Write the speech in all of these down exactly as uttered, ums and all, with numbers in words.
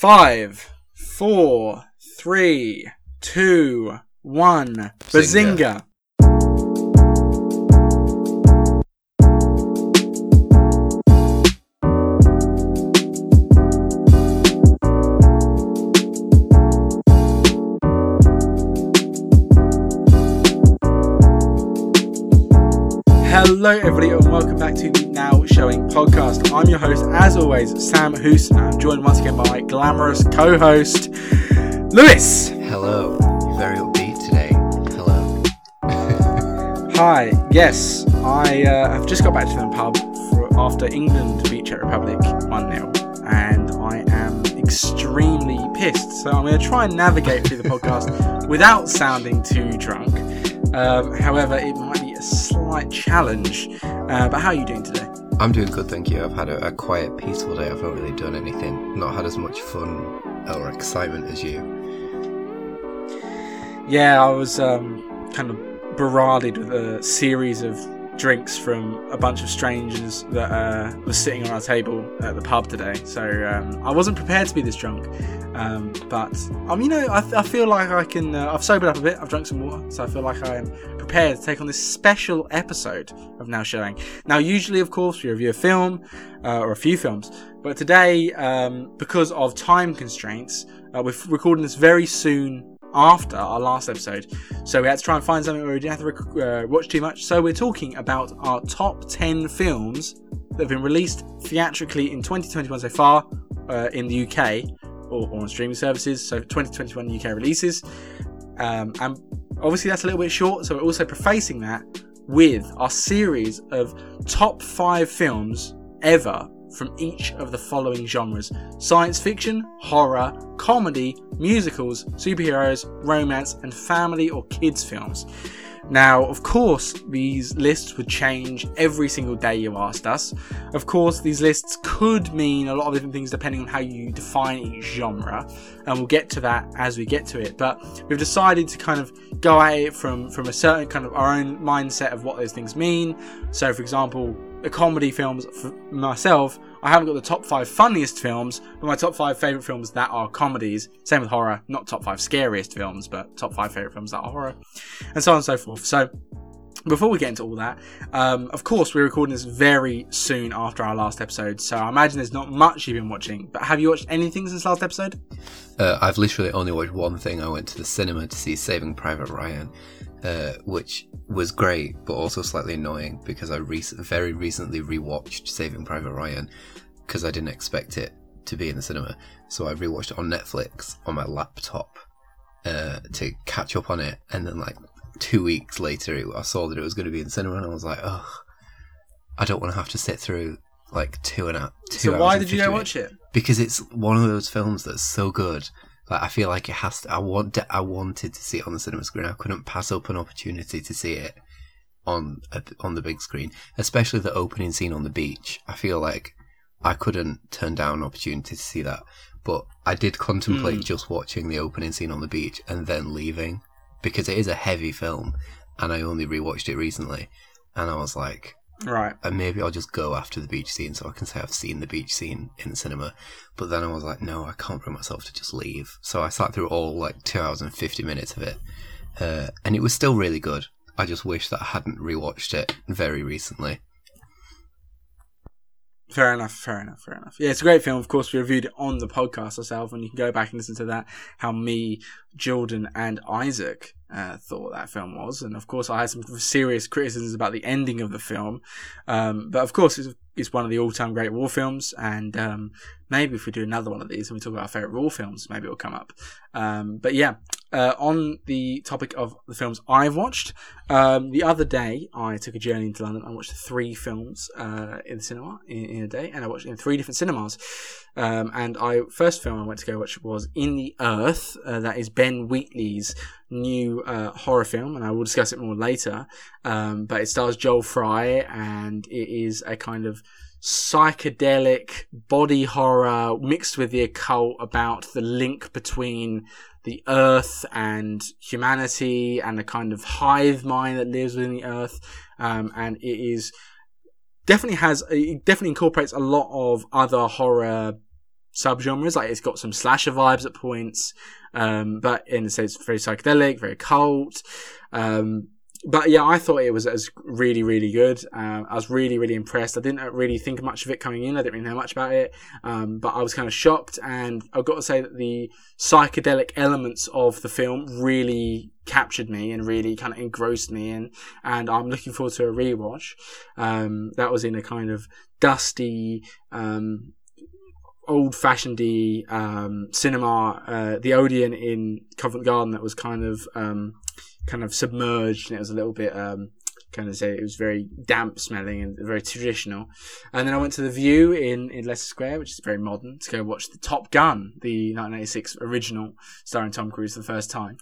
Five, four, three, two, one. Bazinga. Hello everybody and welcome back to the Now Showing podcast. I'm your host as always, Sam Hoos, and I'm joined once again by my glamorous co-host, Lewis. Hello. Very upbeat today. Hello. Hi. Yes, I uh, have just got back to the pub for, after England beat Czech Republic one nil, and I am extremely pissed. So I'm going to try and navigate through the podcast without sounding too drunk. Um, however, it might be slight challenge, uh, but how are you doing today? I'm doing good, thank you. I've had a, a quiet, peaceful day. I've not really done anything, not had as much fun or excitement as you. Yeah, I was um, kind of barraged with a series of drinks from a bunch of strangers that uh, was sitting on our table at the pub today, so um, I wasn't prepared to be this drunk, um, but um, you know, I, I feel like I can, uh, I've sobered up a bit, I've drunk some water, so I feel like I am prepared to take on this special episode of Now Showing. Now usually of course we review a film, uh, or a few films, but today, um, because of time constraints, uh, we're recording this very soon after our last episode, so we had to try and find something where we didn't have to rec- uh, watch too much, so we're talking about our top ten films that have been released theatrically in twenty twenty-one so far, uh, in the U K or, or on streaming services, so twenty twenty-one U K releases, um, and obviously that's a little bit short, so we're also prefacing that with our series of top five films ever from each of the following genres: science fiction, horror, comedy, musicals, superheroes, romance, and family or kids films. Now, of course, these lists would change every single day you asked us. Of course, these lists could mean a lot of different things depending on how you define each genre, and we'll get to that as we get to it. But we've decided to kind of go at it from, from a certain kind of our own mindset of what those things mean. So, for example, the comedy films, for myself, I haven't got the top five funniest films, but my top five favourite films that are comedies. Same with horror, not top five scariest films, but top five favourite films that are horror, and so on and so forth. So, before we get into all that, um, of course, we're recording this very soon after our last episode, so I imagine there's not much you've been watching, but have you watched anything since last episode? Uh, I've literally only watched one thing. I went to the cinema to see Saving Private Ryan, Uh, which was great, but also slightly annoying because I re- very recently rewatched Saving Private Ryan because I didn't expect it to be in the cinema. So I rewatched it on Netflix on my laptop uh, to catch up on it. And then like two weeks later, it, I saw that it was going to be in the cinema and I was like, oh, I don't want to have to sit through like two and a two so hours. So why did you go watch it? Because it's one of those films that's so good. Like, I feel like it has to, I want to, I wanted to see it on the cinema screen. I couldn't pass up an opportunity to see it on a, on the big screen, especially the opening scene on the beach. I feel like I couldn't turn down an opportunity to see that. But I did contemplate mm. just watching the opening scene on the beach and then leaving, because it is a heavy film and I only rewatched it recently. And I was like, right, and maybe I'll just go after the beach scene so I can say I've seen the beach scene in the cinema. But then I was like, no, I can't bring myself to just leave. So I sat through all like two hours and fifty minutes of it, uh, and it was still really good. I just wish that I hadn't rewatched it very recently. Fair enough, fair enough, fair enough. Yeah, it's a great film. Of course, we reviewed it on the podcast ourselves, and you can go back and listen to that, how me, Jordan, and Isaac uh, thought that film was. And, of course, I had some serious criticisms about the ending of the film. Um, but, of course, it's, it's one of the all-time great war films, and um, maybe if we do another one of these and we talk about our favourite war films, maybe it'll come up. Um, but, yeah, uh, on the topic of the films I've watched, um, the other day I took a journey into London. I watched three films uh, in the cinema in, in a day, and I watched in three different cinemas. Um, and I first film I went to go watch was In the Earth. Uh, that is Ben Wheatley's new uh, horror film, and I will discuss it more later. Um, but it stars Joel Fry, and it is a kind of psychedelic body horror mixed with the occult about the link between the earth and humanity and a kind of hive mind that lives within the earth. Um, and it is definitely has, it definitely incorporates a lot of other horror subgenres. Like, it's got some slasher vibes at points, um, but in a sense, very psychedelic, very cult. Um, but yeah, I thought it was, it was really, really good. Um, I was really, really impressed. I didn't really think much of it coming in. I didn't really know much about it. Um, but I was kind of shocked. And I've got to say that the psychedelic elements of the film really captured me and really kind of engrossed me. And, and I'm looking forward to a rewatch. Um, that was in a kind of dusty, um, old-fashioned-y um, cinema, uh, the Odeon in Covent Garden, that was kind of um, kind of submerged, and it was a little bit um, kind of say it was very damp smelling and very traditional. And then I went to the View in, in Leicester Square, which is very modern, to go watch the Top Gun, the nineteen eighty-six original, starring Tom Cruise for the first time.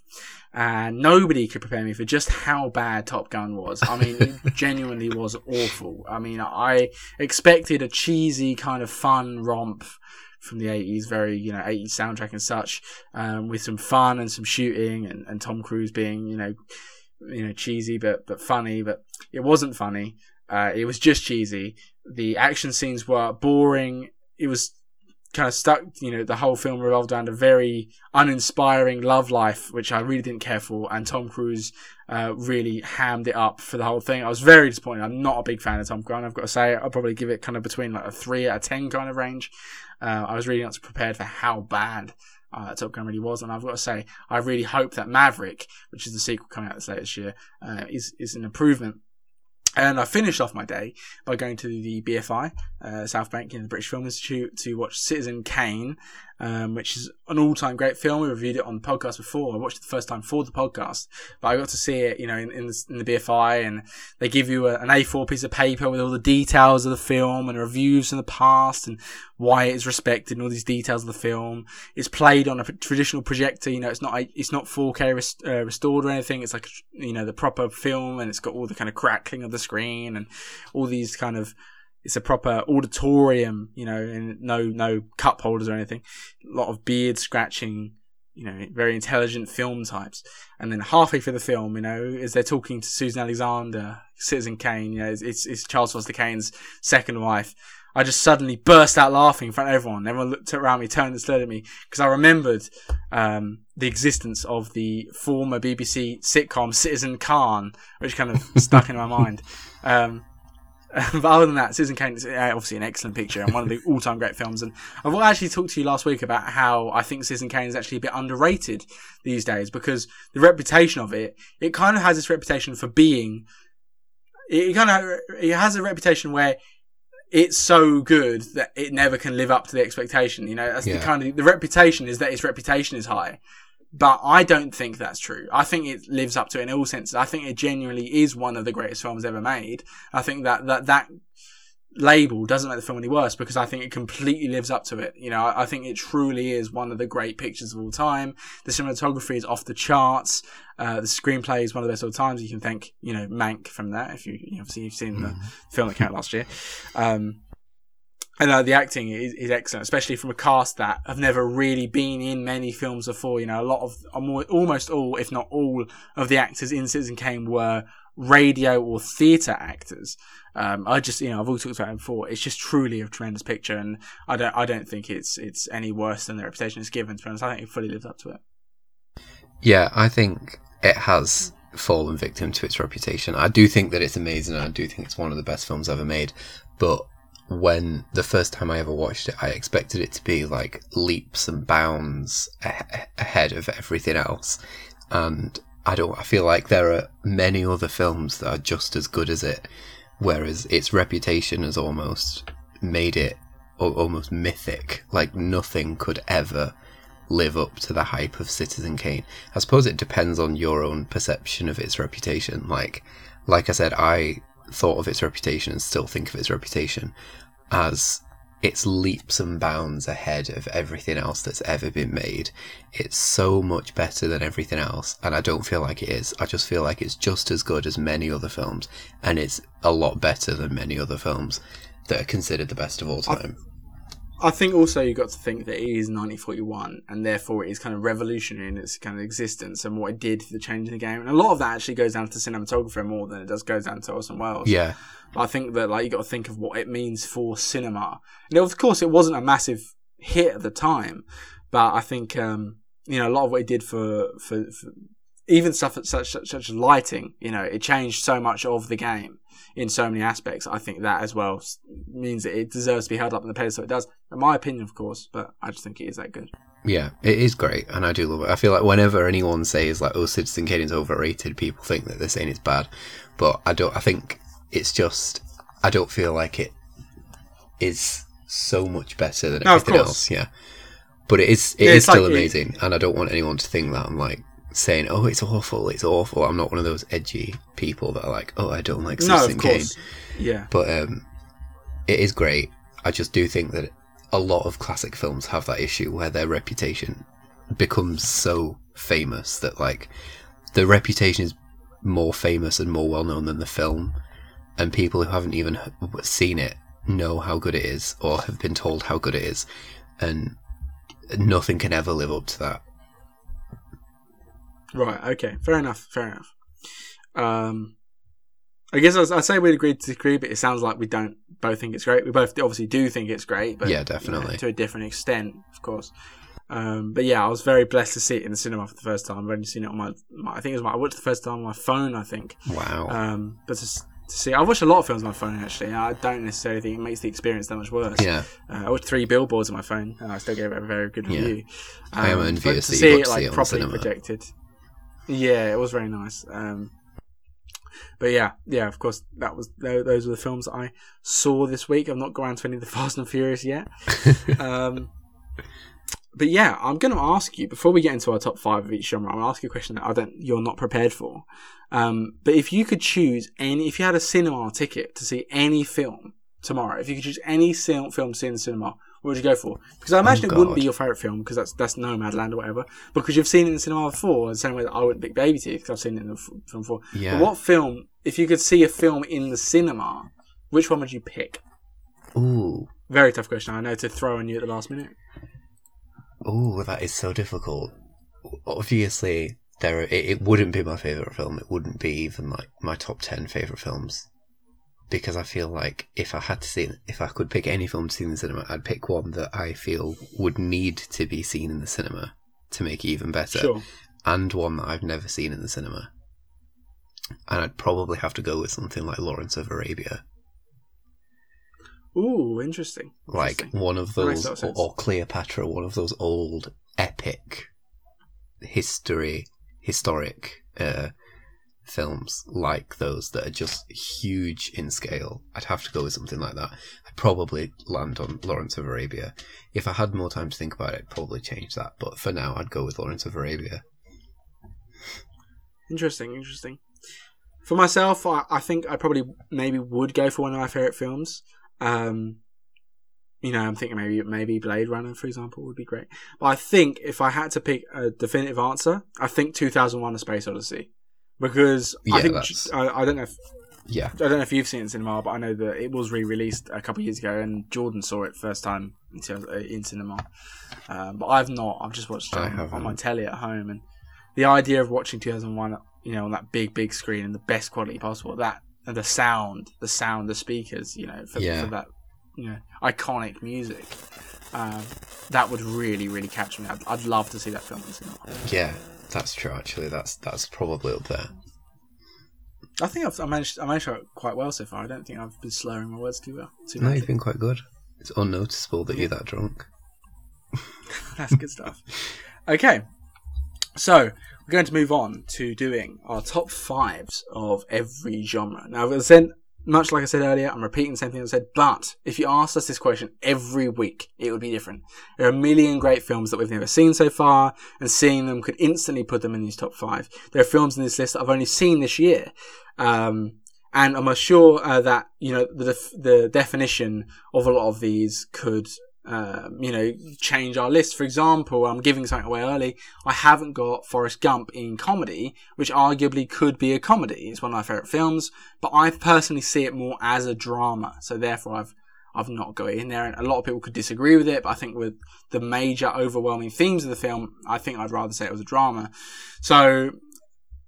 And nobody could prepare me for just how bad Top Gun was. I mean, it genuinely was awful. I mean, I expected a cheesy kind of fun romp from the eighties, very, you know, eighties soundtrack and such, um, with some fun and some shooting and, and Tom Cruise being, you know, you know, cheesy but, but funny. But it wasn't funny. Uh, it was just cheesy. The action scenes were boring. It was kind of stuck, you know, the whole film revolved around a very uninspiring love life, which I really didn't care for. And Tom Cruise uh, really hammed it up for the whole thing. I was very disappointed. I'm not a big fan of Tom Cruise, I've got to say. I'll probably give it kind of between like a three out of ten kind of range. Uh, I was really not prepared for how bad uh, Top Gun really was. And I've got to say, I really hope that Maverick, which is the sequel coming out this later this year, uh, is, is an improvement. And I finished off my day by going to the B F I, uh, South Bank, in the British Film Institute, to watch Citizen Kane, um, which is an all-time great film. We reviewed it on the podcast before. I watched it the first time for the podcast, but I got to see it, you know, in, in, the, in the B F I, and they give you a, an A four piece of paper with all the details of the film and reviews from the past and why it is respected and all these details of the film. It's played on a traditional projector. You know, it's not, it's not four K rest, uh, restored or anything. It's like, you know, the proper film, and it's got all the kind of crackling of the screen and all these kind of, it's a proper auditorium, you know, and no, no cup holders or anything. A lot of beard scratching, you know, very intelligent film types. And then halfway through the film, you know, as they're talking to Susan Alexander, Citizen Kane, you know, it's, it's, it's Charles Foster Kane's second wife. I just suddenly burst out laughing in front of everyone. Everyone looked around me, turned and stared at me, because I remembered um, the existence of the former B B C sitcom Citizen Khan, which kind of stuck in my mind. Um, but other than that, Citizen Kane is obviously an excellent picture and one of the all-time great films. And I've actually talked to you last week about how I think Citizen Kane is actually a bit underrated these days, because the reputation of it, it kind of has this reputation for being... It kind of it has a reputation where it's so good that it never can live up to the expectation. You know, that's yeah. the kind of, the reputation is that its reputation is high, but I don't think that's true. I think it lives up to it in all senses. I think it genuinely is one of the greatest films ever made. I think that, that, that label doesn't make the film any worse, because I think it completely lives up to it. You know, I, I think it truly is one of the great pictures of all time. The cinematography is off the charts. Uh, the screenplay is one of the best of all times. You can thank, you know, Mank from that, if you, you obviously you've seen the mm. film that came out last year. Um, And uh, the acting is, is excellent, especially from a cast that have never really been in many films before. You know, a lot of, almost all, if not all, of the actors in Citizen Kane were radio or theatre actors. Um, I just, you know, I've always talked about it before. It's just truly a tremendous picture, and I don't, I don't think it's it's any worse than the reputation it's given. To be honest, I think it fully lives up to it. Yeah, I think it has fallen victim to its reputation. I do think that it's amazing, and I do think it's one of the best films ever made, but when the first time I ever watched it, I expected it to be like leaps and bounds a- ahead of everything else. And I don't, I feel like there are many other films that are just as good as it, whereas its reputation has almost made it almost mythic. Like nothing could ever live up to the hype of Citizen Kane. I suppose it depends on your own perception of its reputation. Like, like I said, I thought of its reputation and still think of its reputation as it's leaps and bounds ahead of everything else that's ever been made. It's so much better than everything else, and I don't feel like it is. I just feel like it's just as good as many other films, and it's a lot better than many other films that are considered the best of all time. I, I think also you've got to think that it is nineteen forty-one, and therefore it is kind of revolutionary in its kind of existence and what it did for the change in the game. And a lot of that actually goes down to cinematography more than it does goes down to Orson Welles. Yeah. I think that, like, you got to think of what it means for cinema. And of course, it wasn't a massive hit at the time. But I think, um, you know, a lot of what he did for, for, for even stuff at such, such, such lighting, you know, it changed so much of the game in so many aspects. I think that as well means that it deserves to be held up in the pedestal. It does, in my opinion, of course, but I just think it is that good. Yeah, it is great, and I do love it. I feel like whenever anyone says, like, oh, Citizen Kane is overrated, people think that they're saying it's bad. But I don't, I think it's just, I don't feel like it is so much better than no, everything else. Yeah. But it is, it yeah, is still like, amazing, it, and I don't want anyone to think that I'm, like, saying, oh, it's awful, it's awful. I'm not one of those edgy people that are like, oh, I don't like Citizen no, Kane. Yeah. But um, it is great. I just do think that a lot of classic films have that issue where their reputation becomes so famous that, like, the reputation is more famous and more well-known than the film, and people who haven't even seen it know how good it is or have been told how good it is, and nothing can ever live up to that. Right, okay. Fair enough, fair enough. Um, I guess I'd say we'd agree to disagree, but it sounds like we don't both think it's great. We both obviously do think it's great, but yeah, definitely. You know, to a different extent, of course. Um, but yeah, I was very blessed to see it in the cinema for the first time. I've only seen it on my, my I think it was my, I watched it the first time on my phone, I think. Wow. Um, but to, to see, I watched a lot of films on my phone, actually. I don't necessarily think it makes the experience that much worse. Yeah. Uh, I watched Three Billboards on my phone, and I still gave it a very good review. Yeah. Um, I am envious that you got to see it, like, it properly projected. Yeah, it was very nice. Um, but yeah, yeah, of course, that was those were the films that I saw this week. I've not gone to any of the Fast and Furious yet. um, but yeah, I'm going to ask you, before we get into our top five of each genre, I'm going to ask you a question that I don't, you're not prepared for. Um, but if you could choose any, if you had a cinema ticket to see any film tomorrow, if you could choose any film to see in the cinema, what would you go for? Because I imagine oh, it wouldn't be your favourite film, because that's that's Nomadland or whatever, because you've seen it in the cinema before, the same way that I wouldn't pick Baby Teeth, because I've seen it in the film before. Yeah. But what film, if you could see a film in the cinema, which one would you pick? Ooh. Very tough question, I know, to throw on you at the last minute. Ooh, that is so difficult. Obviously, there are, it, it wouldn't be my favourite film. It wouldn't be even, like, my top ten favourite films. Because I feel like if I had to see, if I could pick any film to see in the cinema, I'd pick one that I feel would need to be seen in the cinema to make it even better. Sure. And one that I've never seen in the cinema. And I'd probably have to go with something like Lawrence of Arabia. Ooh, interesting. Like interesting. One of those, or, or Cleopatra, one of those old epic history, historic, uh, films like those that are just huge in scale. I'd have to go with something like that. I'd probably land on Lawrence of Arabia. If I had more time to think about it, I'd probably change that, but for now I'd go with Lawrence of Arabia. Interesting, interesting. For myself, I, I think I probably maybe would go for one of my favourite films. Um, you know, I'm thinking maybe maybe Blade Runner, for example, would be great. But I think if I had to pick a definitive answer, I think two thousand one: A Space Odyssey. Because yeah, I think I, I don't know if yeah I don't know if you've seen it in cinema, but I know that it was re-released a couple of years ago, and Jordan saw it first time in, in cinema. Um, but I've not. I've just watched it on, on my telly at home, and the idea of watching two thousand one, you know, on that big big screen and the best quality possible, that and the sound, the sound, the speakers, you know, for, yeah. for that, you know, iconic music. Um, that would really really capture me. I'd, I'd love to see that film in cinema. Yeah. That's true, actually. That's that's probably up there. I think I've I managed I managed it quite well so far. I don't think I've been slurring my words too well. Too no, you've been quite good. It's unnoticeable that you're that drunk. That's good stuff. Okay, so we're going to move on to doing our top fives of every genre. Now, as I said, much like I said earlier, I'm repeating the same thing I said, but if you asked us this question every week, it would be different. There are a million great films that we've never seen so far, and seeing them could instantly put them in these top five. There are films in this list that I've only seen this year. Um, and I'm sure uh, that, you know, the, def- the definition of a lot of these could, um, you know, change our list. For example, I'm giving something away early. I haven't got Forrest Gump in comedy, which arguably could be a comedy. It's one of my favourite films, but I personally see it more as a drama. So therefore, I've I've not got it in there. And a lot of people could disagree with it, but I think with the major overwhelming themes of the film, I think I'd rather say it was a drama. So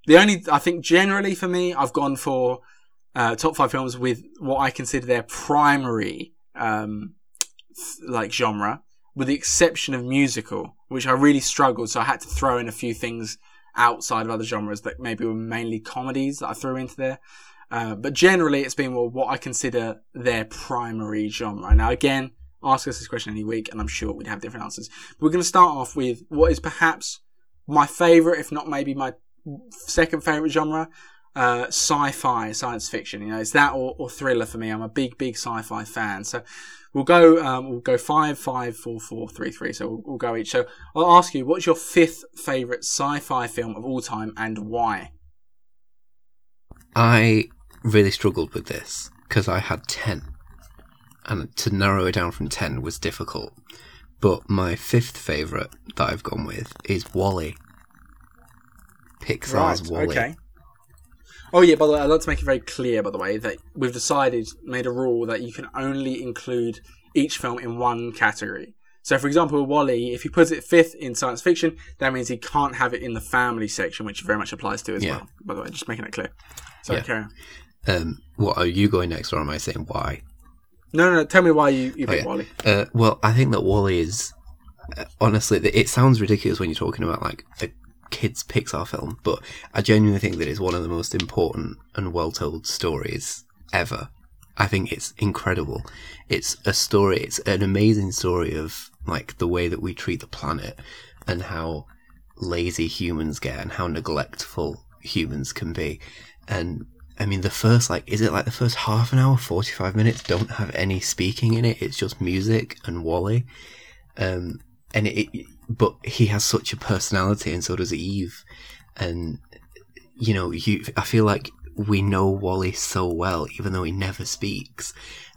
the only, I think generally for me, I've gone for uh, top five films with what I consider their primary um like genre, with the exception of musical, which I really struggled. So I had to throw in a few things outside of other genres that maybe were mainly comedies that I threw into there. Uh, but generally, it's been well, what I consider their primary genre. Now, again, ask us this question any week, and I'm sure we'd have different answers. But we're going to start off with what is perhaps my favourite, if not maybe my second favourite genre, uh, sci-fi, science fiction. You know, it's that or, or thriller for me. I'm a big, big sci-fi fan. So we'll go, um, we'll go five, five, four, four, three, three. So we'll, we'll go each. So I'll ask you, what's your fifth favourite sci-fi film of all time, and why? I really struggled with this because I had ten, and to narrow it down from ten was difficult. But my fifth favourite that I've gone with is WALL-E. Pixar's right, WALL-E. Okay. Oh yeah, by the way, I'd like to make it very clear, by the way, that we've decided, made a rule that you can only include each film in one category. So, for example, WALL-E, if he puts it fifth in science fiction, that means he can't have it in the family section, which very much applies to as yeah. well. By the way, just making it clear. So, yeah. carry on. Um, what, are you going next, or am I saying why? No, no, no. Tell me why you, you oh, picked yeah. WALL-E. Uh, well, I think that WALL-E is, uh, honestly, it sounds ridiculous when you're talking about, like, a kid's Pixar film, but I genuinely think that it's one of the most important and well-told stories ever. I think it's incredible. It's a story, it's an amazing story of, like, the way that we treat the planet and how lazy humans get and how neglectful humans can be. And, I mean, the first, like, is it like the first half an hour, forty-five minutes, don't have any speaking in it. It's just music and WALL-E. Um, and it, it, but he has such a personality, and so does Eve. And, you know, you, I feel like, we know WALL-E so well, even though he never speaks.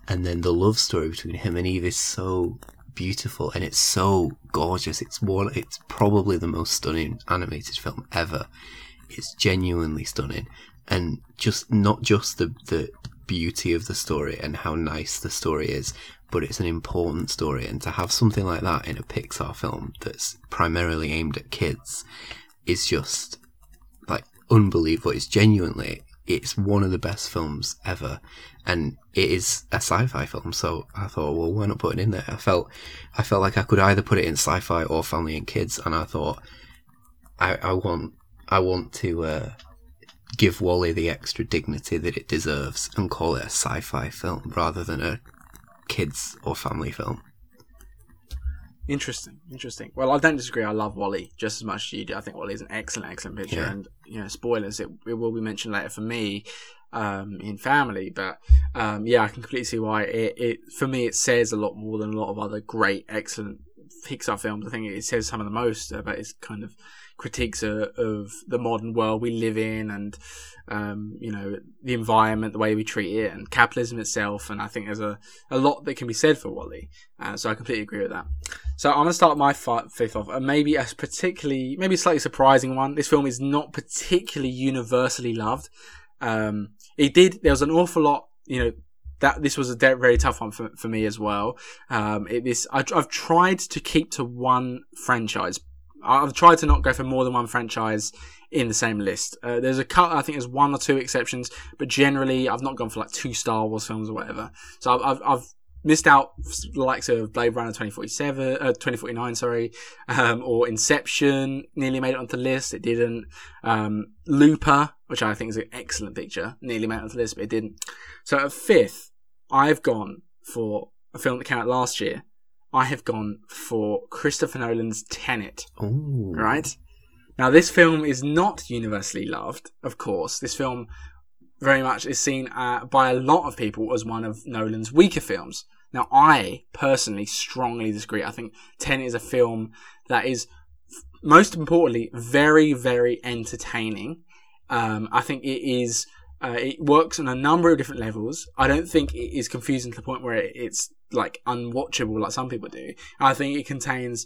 And then the love story between him and Eve is so beautiful, and it's so gorgeous. It's one, it's probably the most stunning animated film ever. It's genuinely stunning, and just not just the the beauty of the story and how nice the story is, but it's an important story. And to have something like that in a Pixar film that's primarily aimed at kids is just like unbelievable. It's genuinely. It's one of the best films ever, and it is a sci-fi film, so I thought, well, why not put it in there? I felt I felt like I could either put it in sci-fi or family and kids, and I thought, I, I want I want to uh, give WALL-E the extra dignity that it deserves and call it a sci-fi film rather than a kids or family film. Interesting, interesting. Well, I don't disagree. I love WALL-E just as much as you do. I think WALL-E is an excellent, excellent picture. Yeah. And, you know, spoilers, it, it will be mentioned later for me um, in family. But, um, yeah, I can completely see why it, it, for me, it says a lot more than a lot of other great, excellent Pixar films. I think it says some of the most about its kind of critiques of, of the modern world we live in and, um, you know, the environment, the way we treat it, and capitalism itself. And I think there's a, a lot that can be said for WALL-E. Uh, so I completely agree with that. So I'm going to start my fifth off, and maybe a particularly, maybe a slightly surprising one. This film is not particularly universally loved. Um, it did, there was an awful lot, you know, That this was a de- very tough one for, for me as well. Um, it, this I, I've tried to keep to one franchise. I've tried to not go for more than one franchise in the same list. Uh, there's a cut. I think there's one or two exceptions, but generally I've not gone for like two Star Wars films or whatever. So I've I've, I've missed out the likes of Blade Runner twenty forty-seven, uh, twenty forty-nine, sorry, um, or Inception. Nearly made it onto the list. It didn't. Um, Looper, which I think is an excellent picture, nearly made it onto the list, but it didn't. So at fifth, I've gone for a film that came out last year. I have gone for Christopher Nolan's Tenet. Ooh. Right? Now, this film is not universally loved, of course. This film very much is seen uh, by a lot of people as one of Nolan's weaker films. Now, I personally strongly disagree. I think Tenet is a film that is, most importantly, very, very entertaining. Um, I think it is... Uh, it works on a number of different levels. I don't think it is confusing to the point where it, it's like unwatchable like some people do. I think it contains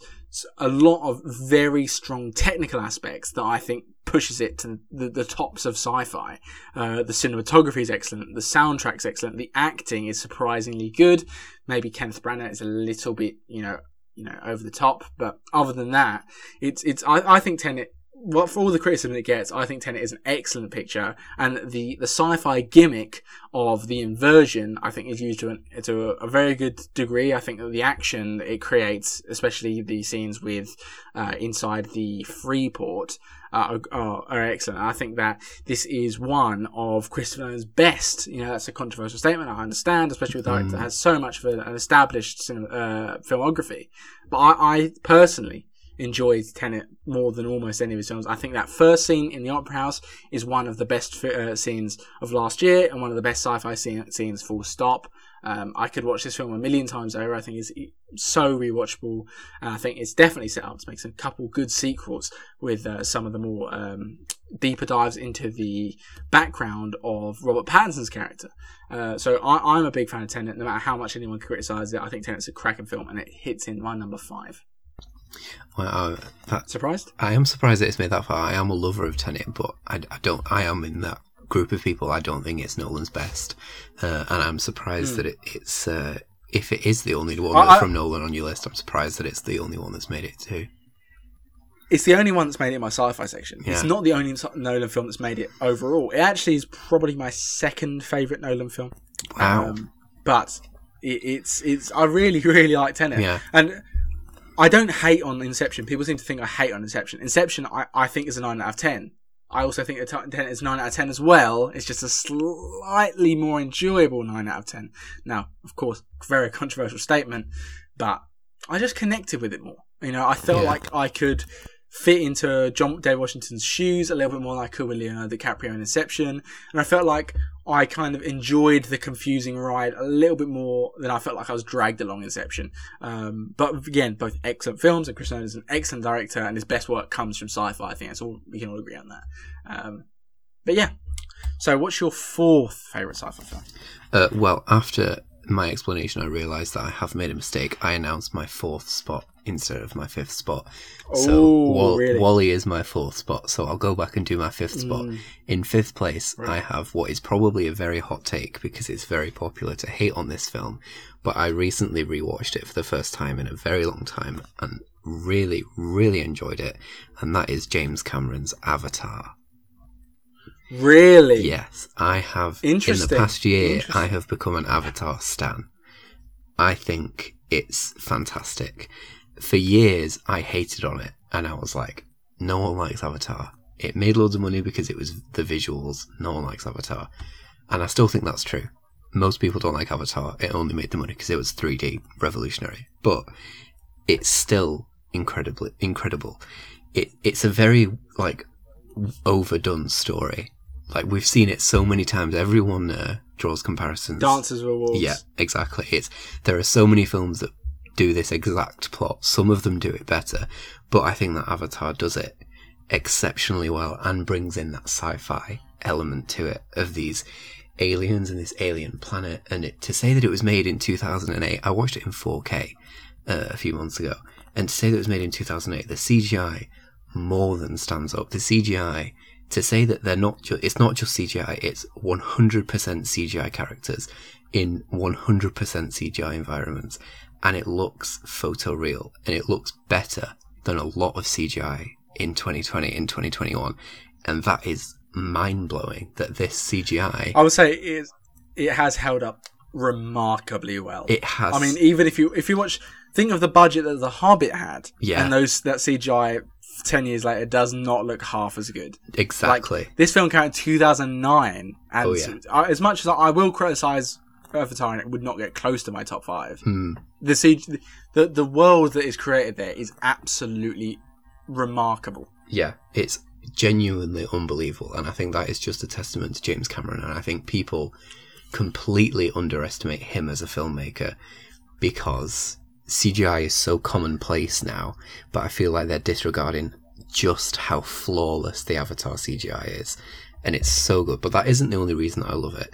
a lot of very strong technical aspects that I think pushes it to the, the tops of sci-fi. Uh, the cinematography is excellent. The soundtrack's excellent. The acting is surprisingly good. Maybe Kenneth Branagh is a little bit, you know, you know, over the top. But other than that, it's, it's, I, I think Tenet well, for all the criticism it gets, I think Tenet is an excellent picture, and the, the sci-fi gimmick of the inversion, I think, is used to, an, to a, a very good degree. I think that the action that it creates, especially the scenes with uh, inside the Freeport, uh, are, are excellent. I think that this is one of Christopher Nolan's best. You know, that's a controversial statement, I understand, especially with a director that has so much of an established cinema, uh, filmography. But I, I personally enjoyed Tenet more than almost any of his films. I think that first scene in the Opera House is one of the best uh, scenes of last year and one of the best sci-fi scene- scenes, full stop. Um, I could watch this film a million times over. I think it's so rewatchable, and I think it's definitely set up to make some couple good sequels with uh, some of the more um, deeper dives into the background of Robert Pattinson's character. Uh, so I- I'm a big fan of Tenet, no matter how much anyone criticises it. I think Tenet's a cracking film, and it hits in my number five. Wow, that, surprised? I am surprised that it's made that far. I am a lover of Tenet, but I, I don't. I am in that group of people. I don't think it's Nolan's best, uh, and I'm surprised mm. that it, it's. Uh, if it is the only one I, I, from Nolan on your list, I'm surprised that it's the only one that's made it too. It's the only one that's made it in my sci-fi section. Yeah. It's not the only Nolan film that's made it overall. It actually is probably my second favourite Nolan film. Wow, um, but it, it's it's. I really really like Tenet, yeah. and. I don't hate on Inception. People seem to think I hate on Inception. Inception, I, I think, is a nine out of ten. I also think that Tenet is nine out of ten as well. It's just a slightly more enjoyable nine out of ten. Now, of course, very controversial statement, but I just connected with it more. You know, I felt yeah. like I could fit into John David Washington's shoes a little bit more than I could with Leonardo DiCaprio in Inception. And I felt like I kind of enjoyed the confusing ride a little bit more than I felt like I was dragged along Inception. Um, but again, both excellent films, and Chris Nolan is an excellent director, and his best work comes from sci-fi. I think that's all, we can all agree on that. Um, but yeah, so what's your fourth favourite sci-fi film? Uh, well, after my explanation, I realised that I have made a mistake. I announced my fourth spot instead of my fifth spot. So Ooh, Wall- really? WALL-E is my fourth spot, so I'll go back and do my fifth spot. Mm. In fifth place, right. I have what is probably a very hot take because it's very popular to hate on this film, but I recently rewatched it for the first time in a very long time and really, really enjoyed it, and that is James Cameron's Avatar. Really? Yes, I have. Interesting. In the past year, I have become an Avatar stan. I think it's fantastic. For years, I hated on it, and I was like, no one likes Avatar. It made loads of money because it was the visuals. No one likes Avatar. And I still think that's true. Most people don't like Avatar. It only made the money because it was three D, revolutionary. But it's still incredibly incredible. It It's a very, like, overdone story. Like, we've seen it so many times. Everyone uh, draws comparisons. Dances with Wolves. Yeah, exactly. It's There are so many films that do this exact plot. Some of them do it better, but I think that Avatar does it exceptionally well and brings in that sci-fi element to it of these aliens and this alien planet. And it, to say that it was made in two thousand eight, I watched it in four K uh, a few months ago, and to say that it was made in two thousand eight, the C G I more than stands up. The C G I, to say that they're not ju- it's not just C G I, it's one hundred percent C G I characters in one hundred percent C G I environments, and it looks photoreal, and it looks better than a lot of C G I in twenty twenty, in twenty twenty-one, and that is mind-blowing, that this C G I... I would say it, is, it has held up remarkably well. It has. I mean, even if you if you watch... Think of the budget that The Hobbit had, yeah. and those that C G I... ten years later does not look half as good. Exactly. Like, this film came out in two thousand nine, and oh, yeah. as much as I will criticise Avatar, and it would not get close to my top five, mm. the, C G, the the world that is created there is absolutely remarkable. Yeah, it's genuinely unbelievable, and I think that is just a testament to James Cameron, and I think people completely underestimate him as a filmmaker because... C G I is so commonplace now, but I feel like they're disregarding just how flawless the Avatar C G I is, and it's so good. But that isn't the only reason that I love it.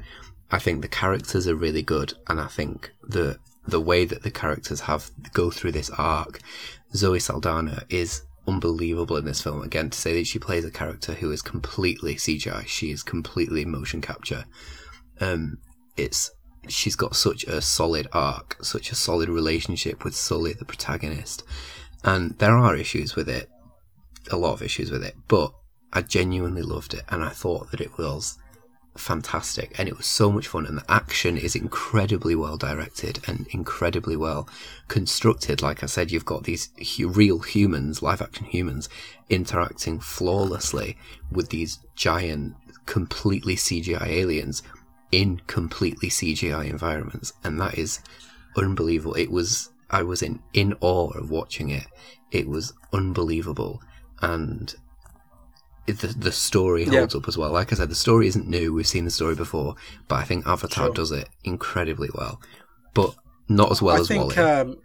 I think the characters are really good, and I think the the way that the characters have go through this arc, Zoe Saldana is unbelievable in this film. Again, to say that she plays a character who is completely C G I, she is completely motion capture. Um, it's She's got such a solid arc, such a solid relationship with Sully, the protagonist. And there are issues with it. a lot of issues with it, but I genuinely loved it, and I thought that it was fantastic, and it was so much fun, and the action is incredibly well directed and incredibly well constructed. Like I said, you've got these hu- real humans, live action humans, interacting flawlessly with these giant, completely C G I aliens in completely C G I environments, and that is unbelievable. It was, I was in, in awe of watching it. It was unbelievable, and The, the story holds yeah. up as well. Like I said, the story isn't new. We've seen the story before, but I think Avatar sure. does it incredibly well, but not as well I as think, WALL-E. Um,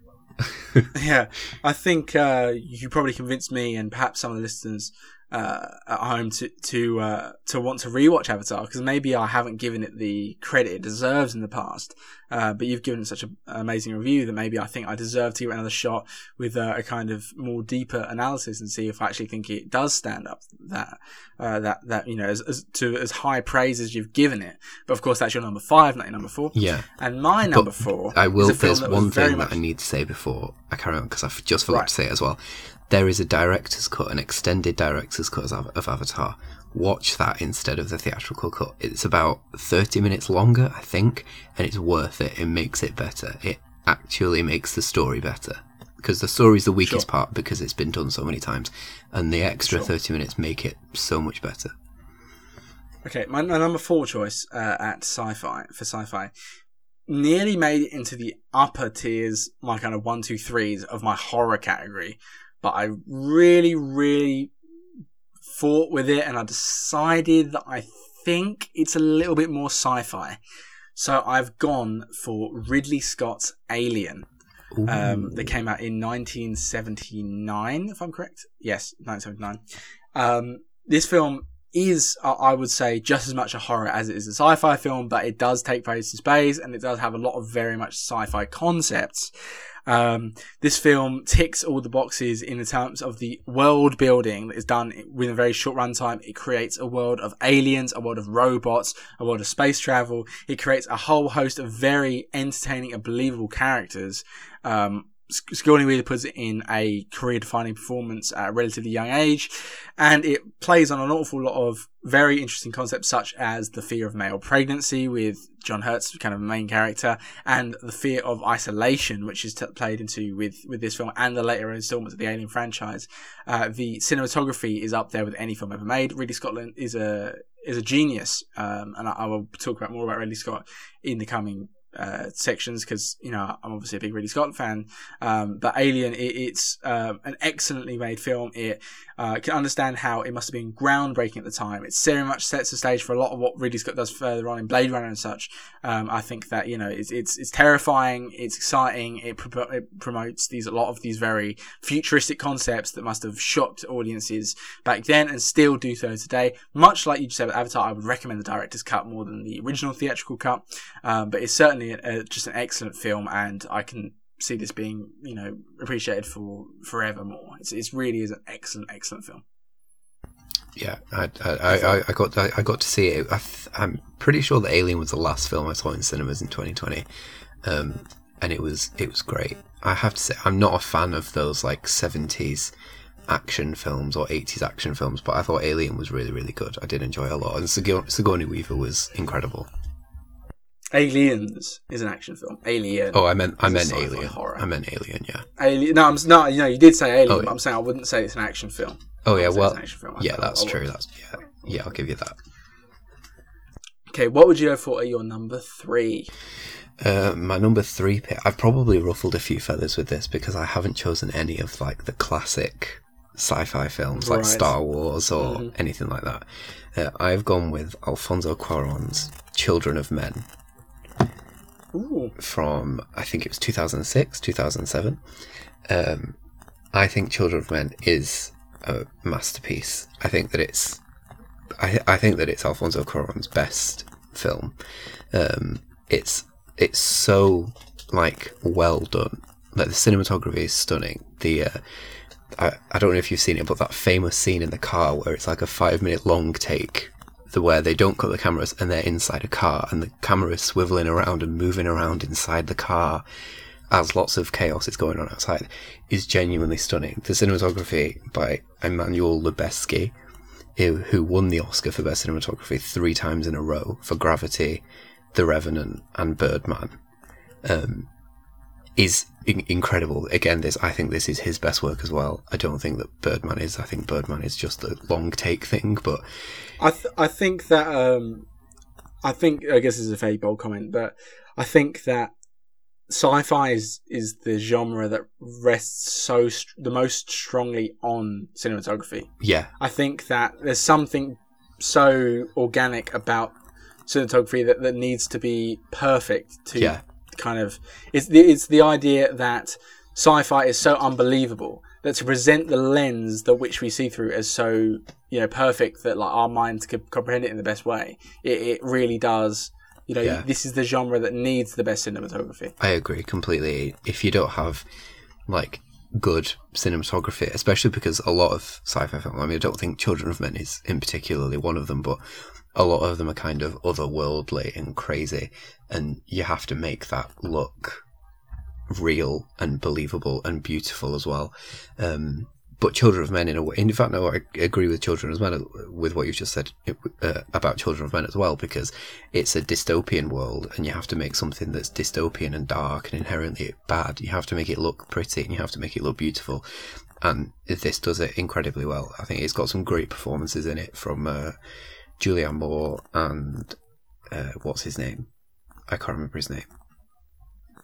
yeah, I think uh, you probably convinced me, and perhaps some of the listeners uh, at home, to to uh, to want to rewatch Avatar, because maybe I haven't given it the credit it deserves in the past. Uh, but you've given it such an amazing review that maybe I think I deserve to give it another shot with uh, a kind of more deeper analysis, and see if I actually think it does stand up that uh, that that you know as, as to as high praise as you've given it. But of course, that's your number five, not your number four. Yeah. And my but number four. I will. There's one thing much... that I need to say before I carry on, because I just forgot right. to say it as well. There is a director's cut, an extended director's cut of Avatar. Watch that instead of the theatrical cut. It's about thirty minutes longer, I think, and it's worth it. It makes it better. It actually makes the story better, because the story's the weakest sure. part, because it's been done so many times, and the extra sure. thirty minutes make it so much better. Okay, my, my number four choice uh, at sci-fi for sci-fi nearly made it into the upper tiers, my kind of one, two, threes of my horror category. But I really, really fought with it, and I decided that I think it's a little bit more sci-fi. So I've gone for Ridley Scott's Alien, um, that came out in nineteen seventy-nine, if I'm correct. Yes, nineteen seventy-nine. Um, this film is, I would say, just as much a horror as it is a sci-fi film, but it does take place in space, and it does have a lot of very much sci-fi concepts. Um, this film ticks all the boxes in the terms of the world building that is done within a very short runtime. It creates a world of aliens, a world of robots, a world of space travel. It creates a whole host of very entertaining and believable characters. Um, Sigourney Weaver puts it in a career-defining performance at a relatively young age, and it plays on an awful lot of very interesting concepts, such as the fear of male pregnancy with John Hurt's kind of main character, and the fear of isolation, which is t- played into with, with this film and the later installments of the Alien franchise. Uh, the cinematography is up there with any film ever made. Ridley Scott is a is a genius, um, and I, I will talk about more about Ridley Scott in the coming Uh, sections, because you know I'm obviously a big Ridley Scott fan, um, but Alien, it, it's uh, an excellently made film. It uh, can understand how it must have been groundbreaking at the time. It very much sets the stage for a lot of what Ridley Scott does further on in Blade Runner and such. Um, I think that you know it's it's, it's terrifying, it's exciting, it, pro- it promotes these a lot of these very futuristic concepts that must have shocked audiences back then and still do so today. Much like you just said with Avatar, I would recommend the director's cut more than the original theatrical cut, um, but it's certainly Uh, just an excellent film, and I can see this being, you know, appreciated for forevermore. It's it really is an excellent, excellent film. Yeah, I I, I, I got I got to see it. I th- I'm pretty sure that Alien was the last film I saw in cinemas in twenty twenty, um, and it was it was great. I have to say, I'm not a fan of those like seventies action films or eighties action films, but I thought Alien was really, really good. I did enjoy it a lot, and Sigour- Sigourney Weaver was incredible. Aliens is an action film. Alien. Oh, I meant I meant Alien. Horror. I meant Alien. Yeah. Alien. No, I'm no. You know, you did say Alien, oh, yeah. but I'm saying I wouldn't say it's an action film. Oh yeah, well, it's an action film. yeah, that's true. That's yeah, yeah. I'll give you that. Okay, what would you go for at your number three? Uh, my number three pick. I've probably ruffled a few feathers with this, because I haven't chosen any of like the classic sci-fi films, like right. Star Wars or mm-hmm. anything like that. Uh, I've gone with Alfonso Cuarón's *Children of Men*. Ooh. From I think it was two thousand six, two thousand seven. Um, I think *Children of Men* is a masterpiece. I think that it's, I, I think that it's Alfonso Cuarón's best film. Um, it's it's so like well done. Like the cinematography is stunning. The uh, I I don't know if you've seen it, but that famous scene in the car where it's like a five minute long take. The where they don't cut the cameras and they're inside a car and the camera is swiveling around and moving around inside the car. as lots of chaos is going on outside, is genuinely stunning. The cinematography by Emmanuel Lubezki, who won the Oscar for Best Cinematography three times in a row for Gravity, The Revenant, and Birdman, um, is in- incredible. Again, this I think this is his best work as well. I don't think that Birdman is. I think Birdman is just the long take thing. But I th- I think that um, I think I guess this is a very bold comment, but I think that sci-fi is, is the genre that rests so st- the most strongly on cinematography. Yeah, I think that there's something so organic about cinematography that, that needs to be perfect to yeah. kind of. It's the, it's the idea that sci-fi is so unbelievable that to present the lens that which we see through as so you know perfect that like our minds could comprehend it in the best way. It, it really does. You know, yeah. This is the genre that needs the best cinematography. I agree completely. If you don't have, like, good cinematography, especially because a lot of sci-fi film, I mean, I don't think Children of Men is in particularly one of them, but a lot of them are kind of otherworldly and crazy, and you have to make that look real and believable and beautiful as well. Um, but Children of Men, in a way, in fact, no, I agree with Children of Men, with what you've just said uh, about Children of Men as well, because it's a dystopian world and you have to make something that's dystopian and dark and inherently bad. You have to make it look pretty and you have to make it look beautiful. And this does it incredibly well. I think it's got some great performances in it from uh, Julianne Moore and uh, what's his name? I can't remember his name.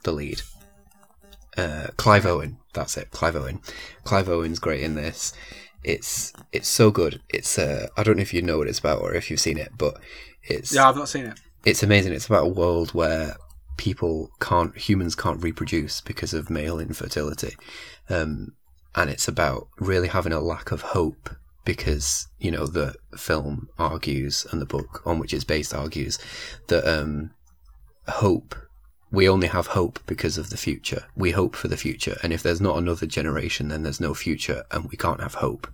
The lead. Uh, Clive Owen, that's it. Clive Owen. Clive Owen's great in this. It's it's so good. It's uh, I don't know if you know what it's about or if you've seen it, but it's yeah, I've not seen it. It's amazing. It's about a world where people can't, humans can't reproduce because of male infertility, um, and it's about really having a lack of hope because you know the film argues and the book on which it's based argues that um, hope. We only have hope because of the future. We hope for the future. And if there's not another generation, then there's no future and we can't have hope.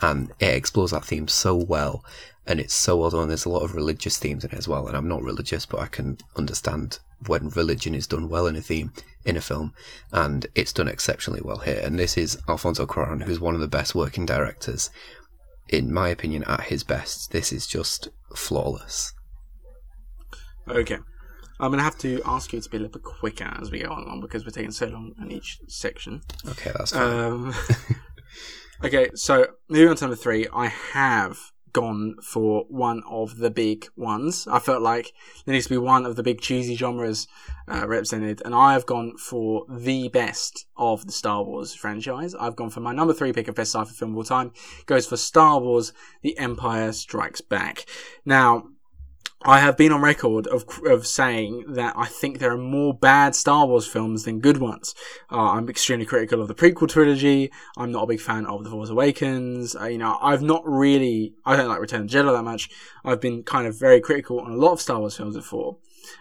And it explores that theme so well. And it's so well done. There's a lot of religious themes in it as well. And I'm not religious, but I can understand when religion is done well in a theme, in a film. And it's done exceptionally well here. And this is Alfonso Cuarón, who's one of the best working directors. In my opinion, at his best, this is just flawless. Okay. I'm going to have to ask you to be a little bit quicker as we go along because we're taking so long in each section. Okay, that's fine. Um, okay, so moving on to number three, I have gone for one of the big ones. I felt like there needs to be one of the big cheesy genres uh, represented, and I have gone for the best of the Star Wars franchise. I've gone for my number three pick of best sci-fi film of all time. It goes for Star Wars: The Empire Strikes Back. Now, I have been on record of of saying that I think there are more bad Star Wars films than good ones. Uh, I'm extremely critical of the prequel trilogy. I'm not a big fan of The Force Awakens. Uh, you know, I've not really... I don't like Return of the Jedi that much. I've been kind of very critical on a lot of Star Wars films before.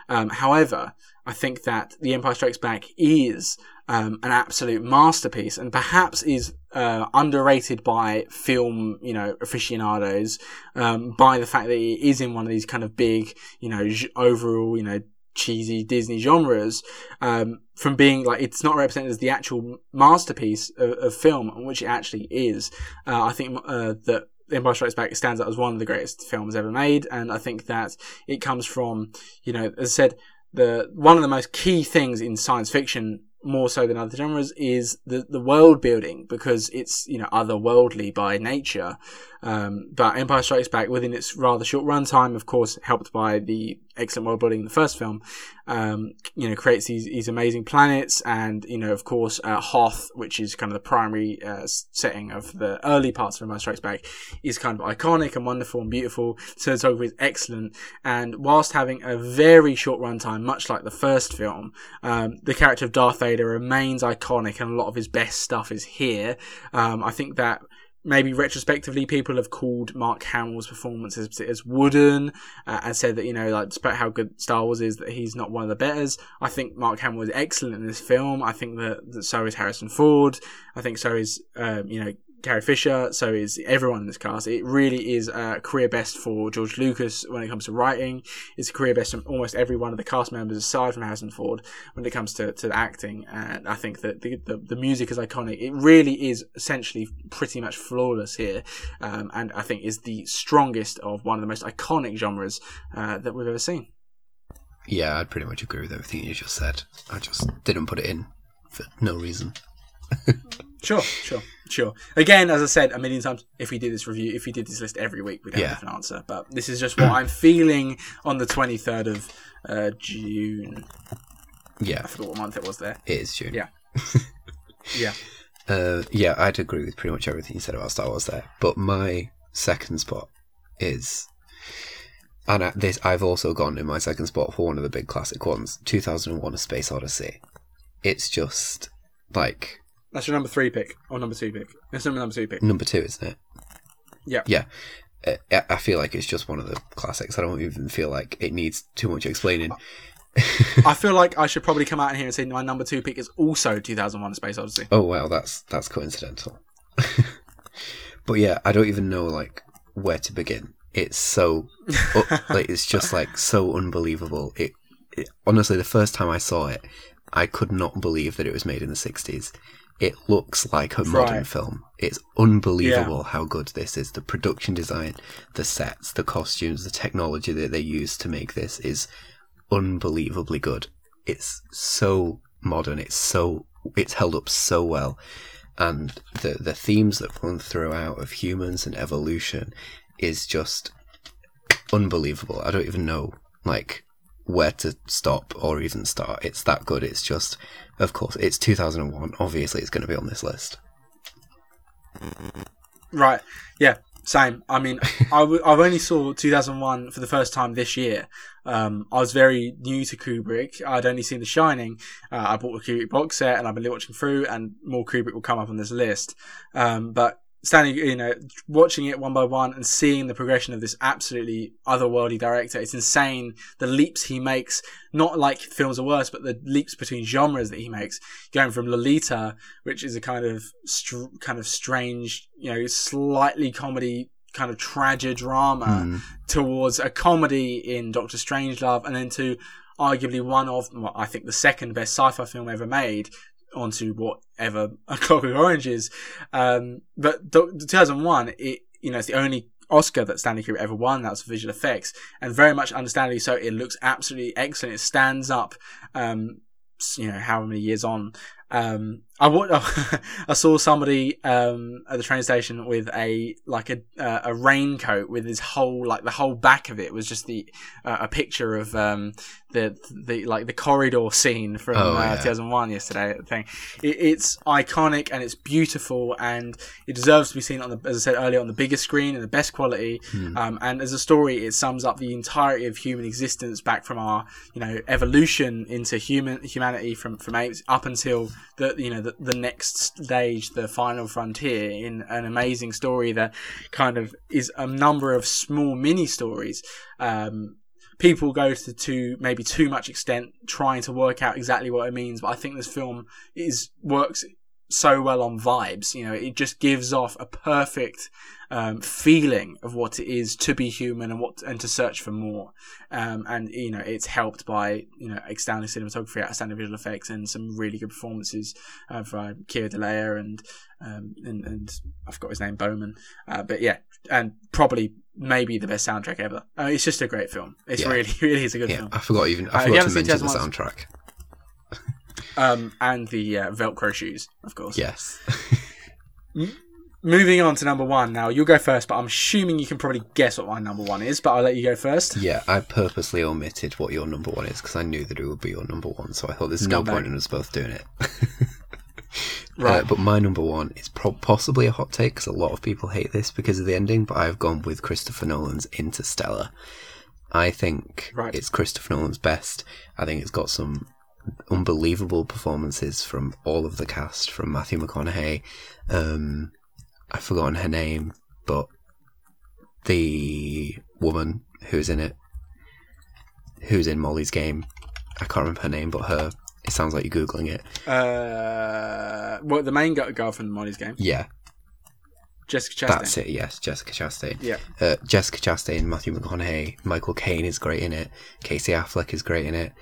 Um, however, I think that The Empire Strikes Back is um, an absolute masterpiece and perhaps is uh, underrated by film, you know, aficionados um, by the fact that it is in one of these kind of big, you know, overall, you know, cheesy Disney genres um, from being like, it's not represented as the actual masterpiece of, of film, which it actually is. Uh, I think uh, that The Empire Strikes Back stands out as one of the greatest films ever made, and I think that it comes from, you know, as I said, the one of the most key things in science fiction, more so than other genres, is the, the world building, because it's, you know, otherworldly by nature. Um, but Empire Strikes Back, within its rather short runtime, of course, helped by the excellent world building in the first film, um, you know, creates these, these amazing planets and, you know, of course, uh, Hoth, which is kind of the primary uh, setting of the early parts of Empire Strikes Back, is kind of iconic and wonderful and beautiful. Cinematography is excellent. And whilst having a very short runtime, much like the first film, um, the character of Darth Vader remains iconic and a lot of his best stuff is here. Um, I think that maybe retrospectively people have called Mark Hamill's performances as wooden uh, and said that, you know, like despite how good Star Wars is, that he's not one of the betters. I think Mark Hamill is excellent in this film. I think that, that so is Harrison Ford. I think so is, um, you know, Carrie Fisher, so is everyone in this cast. It really is a career best for George Lucas when it comes to writing. It's a career best from almost every one of the cast members aside from Harrison Ford when it comes to, to the acting. And I think that the, the the music is iconic. It really is essentially pretty much flawless here, um, and I think is the strongest of one of the most iconic genres uh, that we've ever seen. Yeah, I pretty much agree with everything you just said. I just didn't put it in for no reason. Sure, sure, sure. Again, as I said a million times, if we did this review, if we did this list every week, we'd have yeah. a different answer. But this is just what I'm feeling on the twenty-third of uh, June. Yeah. I forgot what month it was there. It is June. Yeah. yeah. Uh, yeah, I'd agree with pretty much everything you said about Star Wars there. But my second spot is... And at this, I've also gone in my second spot for one of the big classic ones, two thousand one: A Space Odyssey. It's just, like... That's your number three pick, or number two pick. It's number, number two pick. Number two, isn't it? Yeah. Yeah. Uh, I feel like it's just one of the classics. I don't even feel like it needs too much explaining. I feel like I should probably come out in here and say my number two pick is also two thousand one: A Space Odyssey. Oh, wow, that's that's coincidental. But yeah, I don't even know, like, where to begin. It's so... like, it's just, like, so unbelievable. It, it honestly, the first time I saw it, I could not believe that it was made in the sixties. It looks like a right. modern film. It's unbelievable yeah. how good this is. The production design, the sets, the costumes, the technology that they use to make this is unbelievably good. It's so modern. It's so it's held up so well, and the the themes that run throughout of humans and evolution is just unbelievable. I don't even know like where to stop or even start. It's that good. It's just. Of course, it's two thousand one. Obviously, it's going to be on this list. Right. Yeah, same. I mean, I w- I've only saw two thousand one for the first time this year. Um, I was very new to Kubrick. I'd only seen The Shining. Uh, I bought a Kubrick box set, and I've been watching through, and more Kubrick will come up on this list. Um, but standing, you know, watching it one by one and seeing the progression of this absolutely otherworldly director, it's insane the leaps he makes. Not like films are worse, but the leaps between genres that he makes, going from Lolita, which is a kind of str- kind of strange, you know, slightly comedy kind of tragidrama, mm. towards a comedy in Doctor Strangelove, and then to arguably one of, well, I think the second best sci-fi film ever made, onto whatever A Clockwork Orange is. Um, but two thousand one, it, you know, it's the only Oscar that Stanley Kubrick ever won. That's visual effects, and very much understandably so. It looks absolutely excellent. It stands up, um, you know, how many years on. Um, I, w- I saw somebody um, at the train station with a like a uh, a raincoat with his whole like the whole back of it was just the uh, a picture of um, the the like the corridor scene from oh, uh, yeah. two thousand one yesterday. Thing, it, it's iconic and it's beautiful and it deserves to be seen on the, as I said earlier, on the biggest screen and the best quality. Mm. Um, and as a story, it sums up the entirety of human existence, back from our you know evolution into human humanity from from apes up until the you know. The, the next stage, the final frontier, in an amazing story that kind of is a number of small mini stories. Um, people go to, to maybe too much extent trying to work out exactly what it means, but I think this film is works so well on vibes. You know, it just gives off a perfect um, feeling of what it is to be human and what and to search for more. Um, and you know, it's helped by you know outstanding cinematography, outstanding visual effects, and some really good performances uh, by Keira Delea and um, and and I forgot his name, Bowman. Uh, but yeah, and probably maybe the best soundtrack ever. Uh, it's just a great film. It's yeah. really really is a good yeah, film. I forgot even I forgot uh, to mention the soundtrack. Um, and the uh, Velcro shoes, of course. Yes. M- moving on to number one now. You'll go first, but I'm assuming you can probably guess what my number one is, but I'll let you go first. Yeah, I purposely omitted what your number one is because I knew that it would be your number one, so I thought there's no point in us both doing it. Right. Uh, but my number one is pro- possibly a hot take because a lot of people hate this because of the ending, but I've gone with Christopher Nolan's Interstellar. I think right. it's Christopher Nolan's best. I think it's got some... unbelievable performances from all of the cast, from Matthew McConaughey. Um, I've forgotten her name, but the woman who's in it, who's in Molly's Game, I can't remember her name, but her. It sounds like you're googling it. Uh, what well, the main girl from Molly's Game? Yeah, Jessica Chastain. That's it, yes, Jessica Chastain. Yeah. Uh, Jessica Chastain, Matthew McConaughey, Michael Caine is great in it. Casey Affleck is great in it.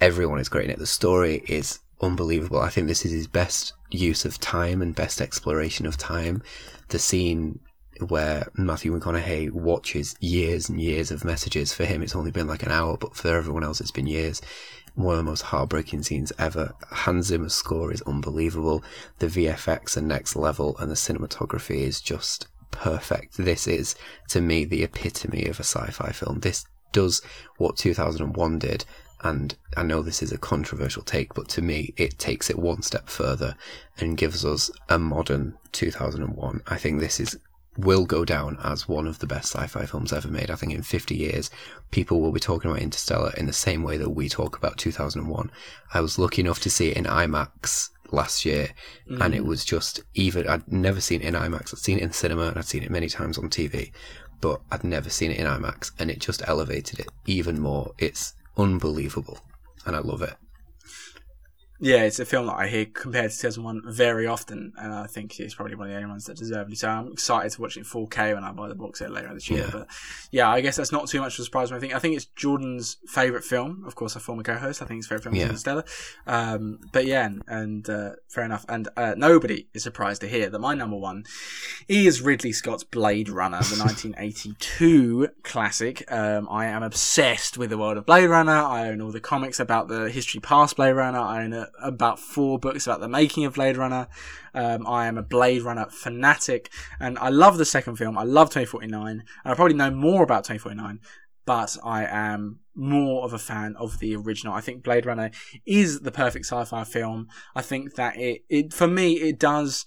Everyone is great in it. The story is unbelievable. I think this is his best use of time and best exploration of time. The scene where Matthew McConaughey watches years and years of messages. For him, it's only been like an hour, but for everyone else, it's been years. One of the most heartbreaking scenes ever. Hans Zimmer's score is unbelievable. The V F X are next level, and the cinematography is just perfect. This is, to me, the epitome of a sci-fi film. This does what two thousand one did, and I know this is a controversial take, but to me, it takes it one step further and gives us a modern two thousand one. I think this is will go down as one of the best sci-fi films ever made. I think in fifty years, people will be talking about Interstellar in the same way that we talk about two thousand one. I was lucky enough to see it in IMAX last year, mm. and it was just even... I'd never seen it in IMAX. I'd seen it in the cinema, and I'd seen it many times on T V, but I'd never seen it in IMAX, and it just elevated it even more. It's unbelievable, and I love it. Yeah, it's a film that I hear compared to two thousand one very often, and I think it's probably one of the only ones that deservedly so. I'm excited to watch it in four K when I buy the box set later this year. Yeah. But yeah, I guess that's not too much of a surprise. I think I think it's Jordan's favourite film, of course, our former co-host. I think his favourite film yeah. is Interstellar. Um, but yeah, and, and uh, fair enough. And uh, nobody is surprised to hear that my number one is Ridley Scott's Blade Runner, the nineteen eighty-two classic. Um, I am obsessed with the world of Blade Runner. I own all the comics about the history past Blade Runner. I own a about four books about the making of Blade Runner. Um, I am a Blade Runner fanatic, and I love the second film. I love twenty forty-nine, and I probably know more about twenty forty-nine, but I am more of a fan of the original. I think Blade Runner is the perfect sci-fi film. I think that it, it for me, it does...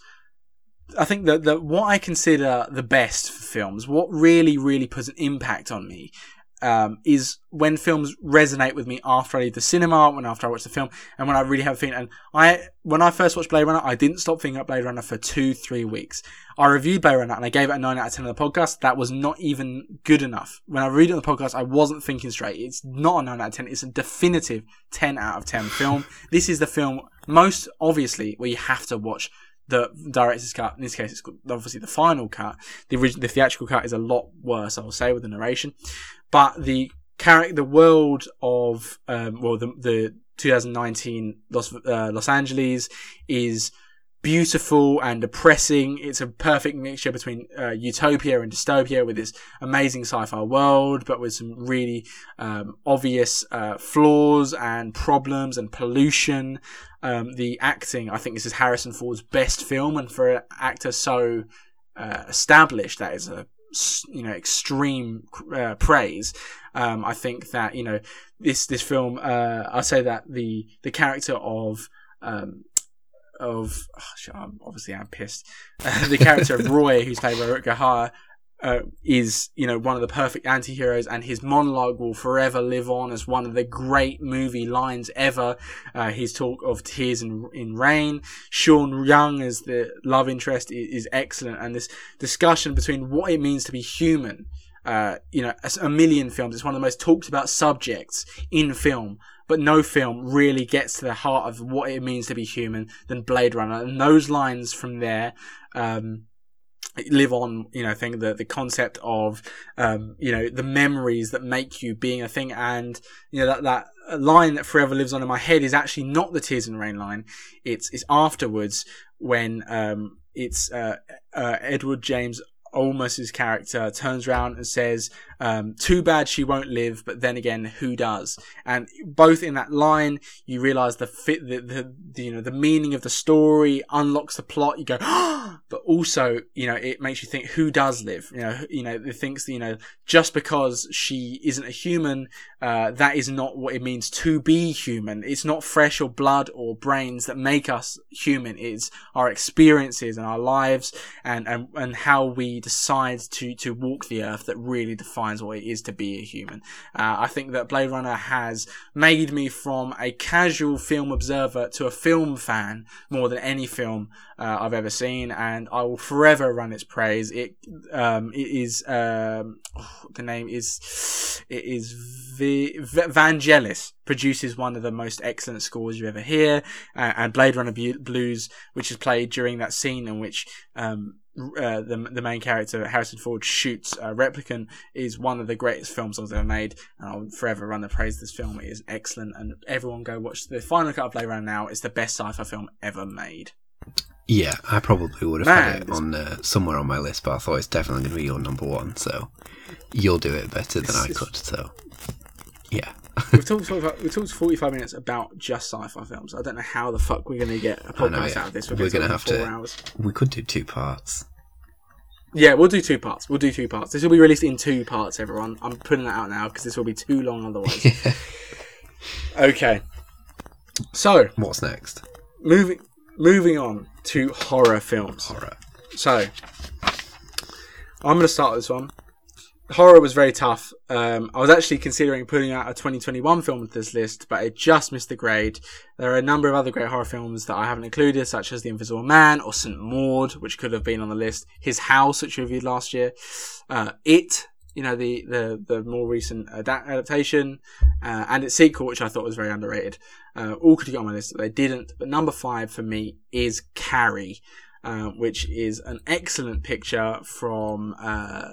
I think that, that what I consider the best for films, what really, really puts an impact on me, Um, is when films resonate with me after I leave the cinema, when after I watch the film, and when I really have a feeling. And I, when I first watched Blade Runner, I didn't stop thinking about Blade Runner for two, three weeks. I reviewed Blade Runner and I gave it a nine out of ten on the podcast. That was not even good enough. When I read it on the podcast, I wasn't thinking straight. It's not a nine out of ten. It's a definitive ten out of ten film. This is the film, most obviously, where you have to watch the director's cut. In this case, it's obviously the final cut. The original, the theatrical cut is a lot worse, I will say, with the narration. But the character, the world of, um, well, the, the twenty nineteen Los, uh, Los Angeles is beautiful and depressing. It's a perfect mixture between uh, utopia and dystopia, with this amazing sci-fi world, but with some really um, obvious uh, flaws and problems and pollution. Um, the acting, I think this is Harrison Ford's best film, and for an actor so uh, established, that is a you know extreme uh, praise. Um, I think that you know this this film. Uh, I say that the the character of um, of oh, shit, I'm, obviously I'm pissed. Uh, the character of Roy, who's played by Rutger Hauer, uh, is you know one of the perfect anti-heroes, and his monologue will forever live on as one of the great movie lines ever. Uh, his talk of tears in, in rain. Sean Young as the love interest is, is excellent, and this discussion between what it means to be human. Uh, you know, a, a million films. It's one of the most talked about subjects in film. But no film really gets to the heart of what it means to be human than Blade Runner. And those lines from there um, live on, you know, I think the, the concept of, um, you know, the memories that make you being a thing. And, you know, that, that line that forever lives on in my head is actually not the Tears in Rain line. It's, it's afterwards when um, it's uh, uh, Edward James Olmos's character turns around and says, um, too bad she won't live, but then again, who does? And both in that line, you realise the fit, the, the, the, you know, the meaning of the story unlocks the plot. You go, oh! But also, you know, it makes you think, who does live? You know, you know, it thinks, you know, just because she isn't a human, uh, that is not what it means to be human. It's not flesh or blood or brains that make us human. It's our experiences and our lives and, and, and how we decides to to walk the earth that really defines what it is to be a human. Uh, I think that Blade Runner has made me from a casual film observer to a film fan more than any film uh, I've ever seen, and I will forever run its praise. It um it is um oh, the name is it is v- v- Vangelis. produces one of the most excellent scores you ever hear, uh, and Blade Runner Blues, which is played during that scene in which um, uh, the the main character Harrison Ford shoots a replicant, is one of the greatest film songs ever made, and I'll forever run the praise of this film. It is excellent, and everyone go watch the final cut of Blade Runner now. It's the best sci-fi film ever made. Yeah, I probably would have Man, had it on uh, somewhere on my list, but I thought it's definitely going to be your number one, so you'll do it better than I could, so yeah. We've talked talked forty-five minutes about just sci-fi films. I don't know how the fuck we're going to get a podcast know, yeah. out of this. We're, we're going to have to... Hours. We could do two parts. Yeah, we'll do two parts. We'll do two parts. This will be released in two parts, everyone. I'm putting that out now because this will be too long otherwise. Yeah. Okay. So... What's next? Moving... Moving on to horror films. Horror. So, I'm going to start this one. Horror was very tough. Um, I was actually considering putting out a twenty twenty-one film with this list, but it just missed the grade. There are a number of other great horror films that I haven't included, such as The Invisible Man or Saint Maud, which could have been on the list. His House, which we reviewed last year. Uh, it, you know, the, the, the more recent adapt- adaptation, uh, and its sequel, which I thought was very underrated. Uh, all could have got on my list, but they didn't. But number five for me is Carrie, uh, which is an excellent picture from uh,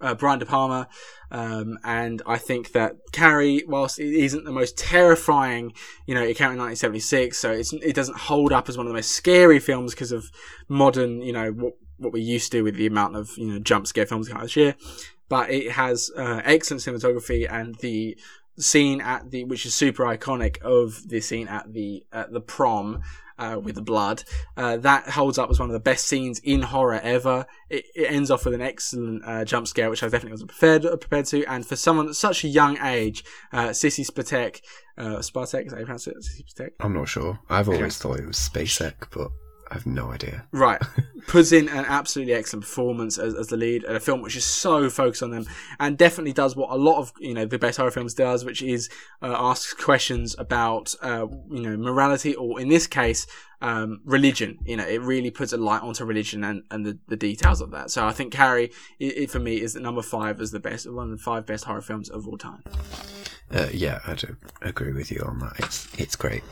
uh, Brian De Palma. Um, and I think that Carrie, whilst it isn't the most terrifying, you know, it came out in nineteen seventy-six, so it's, it doesn't hold up as one of the most scary films because of modern, you know, what, what we used to with the amount of, you know, jump scare films coming out this year. But it has uh, excellent cinematography, and the scene at the, which is super iconic, of the scene at the at the prom uh, with the blood, uh, that holds up as one of the best scenes in horror ever. It, it ends off with an excellent uh, jump scare, which I definitely wasn't prepared prepared to. And for someone at such a young age, uh, Sissy Spacek, uh, Spacek, is that how you pronounce it? Sissy Spacek? I'm not sure. I've always thought it was Spacek, but I have no idea. Right. Puts in an absolutely excellent performance as, as the lead in a film which is so focused on them, and definitely does what a lot of, you know, the best horror films does, which is uh, asks questions about, uh, you know, morality, or in this case, um, religion. You know, it really puts a light onto religion and, and the, the details of that. So I think Carrie, it, it for me, is the number five as the best, one of the five best horror films of all time. Uh, yeah, I do agree with you on that. It's it's great.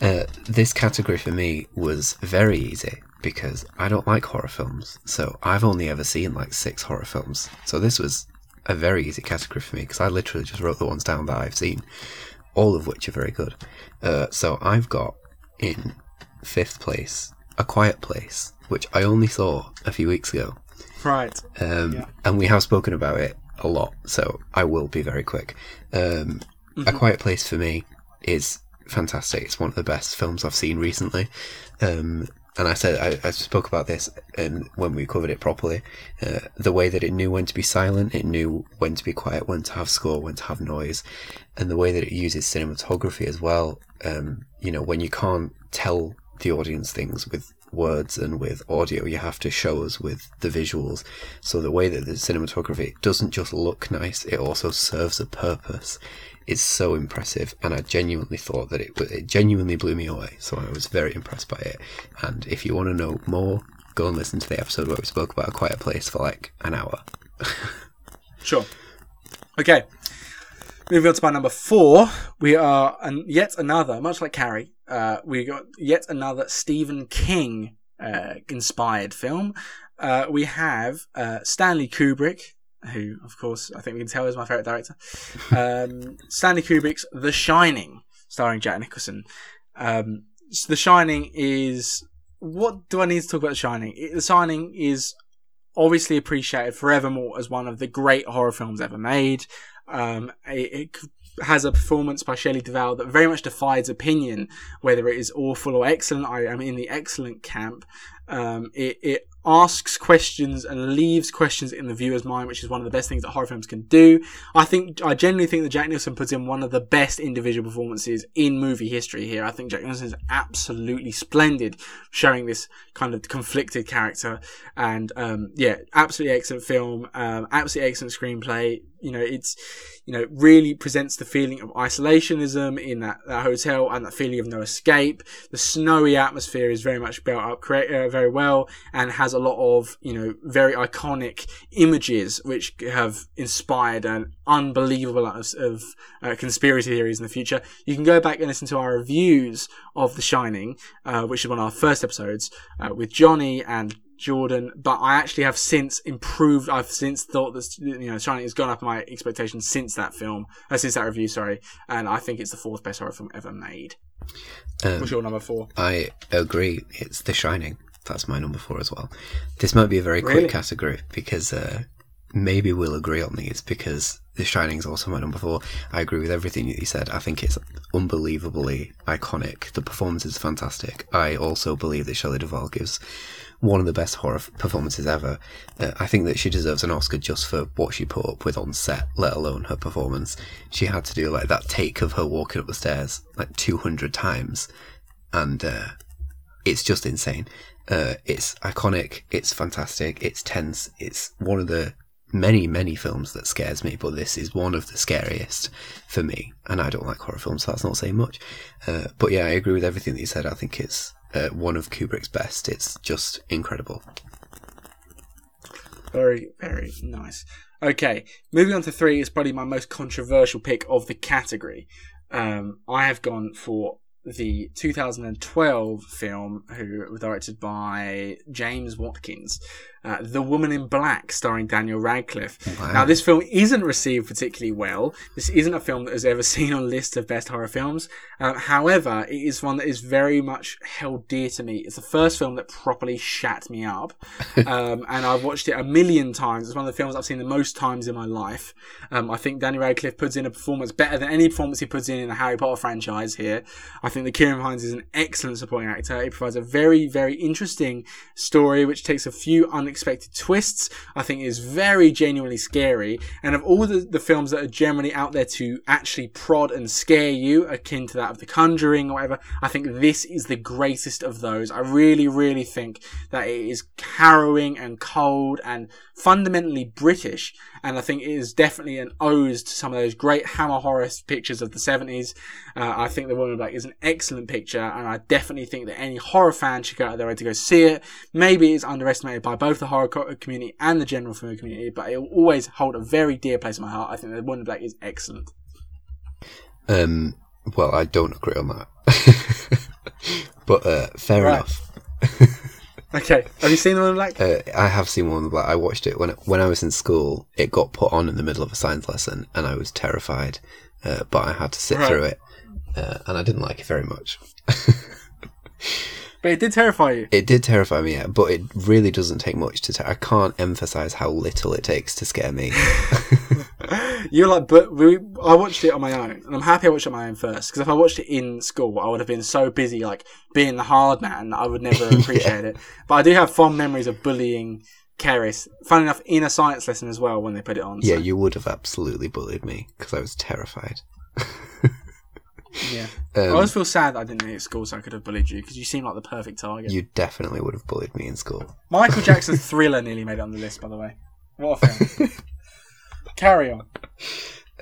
Uh, this category for me was very easy because I don't like horror films, so I've only ever seen like six horror films. So this was a very easy category for me because I literally just wrote the ones down that I've seen, all of which are very good. Uh, so I've got in fifth place A Quiet Place, which I only saw a few weeks ago. Right. Um, yeah. And we have spoken about it a lot, so I will be very quick. Um, mm-hmm. A Quiet Place for me is fantastic. It's one of the best films I've seen recently. Um, and I said, I, I spoke about this um, when we covered it properly. Uh, the way that it knew when to be silent, it knew when to be quiet, when to have score, when to have noise, and the way that it uses cinematography as well. Um, you know, when you can't tell the audience things with words and with audio, you have to show us with the visuals. So the way that the cinematography doesn't just look nice, it also serves a purpose. It's so impressive, and I genuinely thought that it it genuinely blew me away, so I was very impressed by it. And if you want to know more, go and listen to the episode where we spoke about A Quiet Place for like an hour. Sure. Okay, moving on to my number four, we are an, yet another, much like Carrie, uh, we got yet another Stephen King uh, inspired film. Uh, we have uh, Stanley Kubrick, who, of course, I think we can tell is my favourite director. Um, Stanley Kubrick's The Shining, starring Jack Nicholson. Um, so The Shining is... What do I need to talk about The Shining? It, The Shining is obviously appreciated forevermore as one of the great horror films ever made. Um, it, it has a performance by Shelley Duvall that very much defies opinion, whether it is awful or excellent. I am in the excellent camp. Um, it, it asks questions and leaves questions in the viewer's mind, which is one of the best things that horror films can do. I think, I genuinely think that Jack Nicholson puts in one of the best individual performances in movie history here. I think Jack Nicholson is absolutely splendid, showing this kind of conflicted character. And, um, yeah, absolutely excellent film, um, absolutely excellent screenplay. You know, it's, you know, really presents the feeling of isolationism in that, that hotel, and that feeling of no escape. The snowy atmosphere is very much built up, cre- uh, very well, and has a lot of, you know, very iconic images which have inspired an unbelievable amount of, of uh, conspiracy theories in the future. You can go back and listen to our reviews of The Shining, uh, which is one of our first episodes, uh, with Johnny and Jordan, but I actually have since improved. I've since thought that, you know, Shining has gone up my expectations since that film, uh, since that review, sorry, and I think it's the fourth best horror film ever made. Um, What's your number four? I agree, it's The Shining. That's my number four as well. This might be a very really? quick category because uh, maybe we'll agree on these, because The Shining is also my number four. I agree with everything that you said. I think it's unbelievably iconic. The performance is fantastic. I also believe that Shelley Duvall gives one of the best horror performances ever. Uh, I think that she deserves an Oscar just for what she put up with on set, let alone her performance. She had to do like that take of her walking up the stairs like two hundred times, and uh, it's just insane. Uh, it's iconic, it's fantastic, it's tense, it's one of the many, many films that scares me, but this is one of the scariest for me, and I don't like horror films, so that's not saying much. Uh, but yeah, I agree with everything that you said. I think it's Uh, one of Kubrick's best. It's just incredible. Very, very nice. Okay, moving on to three is probably my most controversial pick of the category. Um, I have gone for the two thousand twelve film, who was directed by James Watkins, uh, The Woman in Black, starring Daniel Radcliffe. Wow. Now, this film isn't received particularly well. This isn't a film that has ever seen on lists of best horror films. Uh, however, it is one that is very much held dear to me. It's the first film that properly shat me up. um, and I've watched it a million times. It's one of the films I've seen the most times in my life. Um, I think Daniel Radcliffe puts in a performance better than any performance he puts in in the Harry Potter franchise here. I I think that Ciarán Hinds is an excellent supporting actor. It provides a very, very interesting story which takes a few unexpected twists. I think it is very genuinely scary. And of all the, the films that are generally out there to actually prod and scare you, akin to that of The Conjuring or whatever, I think this is the greatest of those. I really, really think that it is harrowing and cold and fundamentally British. And I think it is definitely an ode to some of those great Hammer horror pictures of the seventies. Uh, I think The Woman in Black is an excellent picture, and I definitely think that any horror fan should go out of their way to go see it. Maybe it's underestimated by both the horror community and the general film community, but it will always hold a very dear place in my heart. I think The Woman in Black is excellent. Um, well, I don't agree on that. but uh, fair right. enough. Okay, have you seen The Woman in Black? Uh, I have seen The Woman in Black. I watched it when when I was in school. It got put on in the middle of a science lesson, and I was terrified. Uh, but I had to sit right. through it, uh, and I didn't like it very much. But it did terrify you. It did terrify me, yeah. But it really doesn't take much to. Ter- I can't emphasize how little it takes to scare me. You're like, but we, I watched it on my own, and I'm happy I watched it on my own first, because if I watched it in school, I would have been so busy, like, being the hard man, that I would never appreciate yeah. it. But I do have fond memories of bullying Keris. Fun enough, in a science lesson as well, when they put it on. Yeah, so. You would have absolutely bullied me, because I was terrified. yeah. Um, I always feel sad that I didn't meet at school, so I could have bullied you, because you seem like the perfect target. You definitely would have bullied me in school. Michael Jackson's Thriller nearly made it on the list, by the way. What a film. Carry on.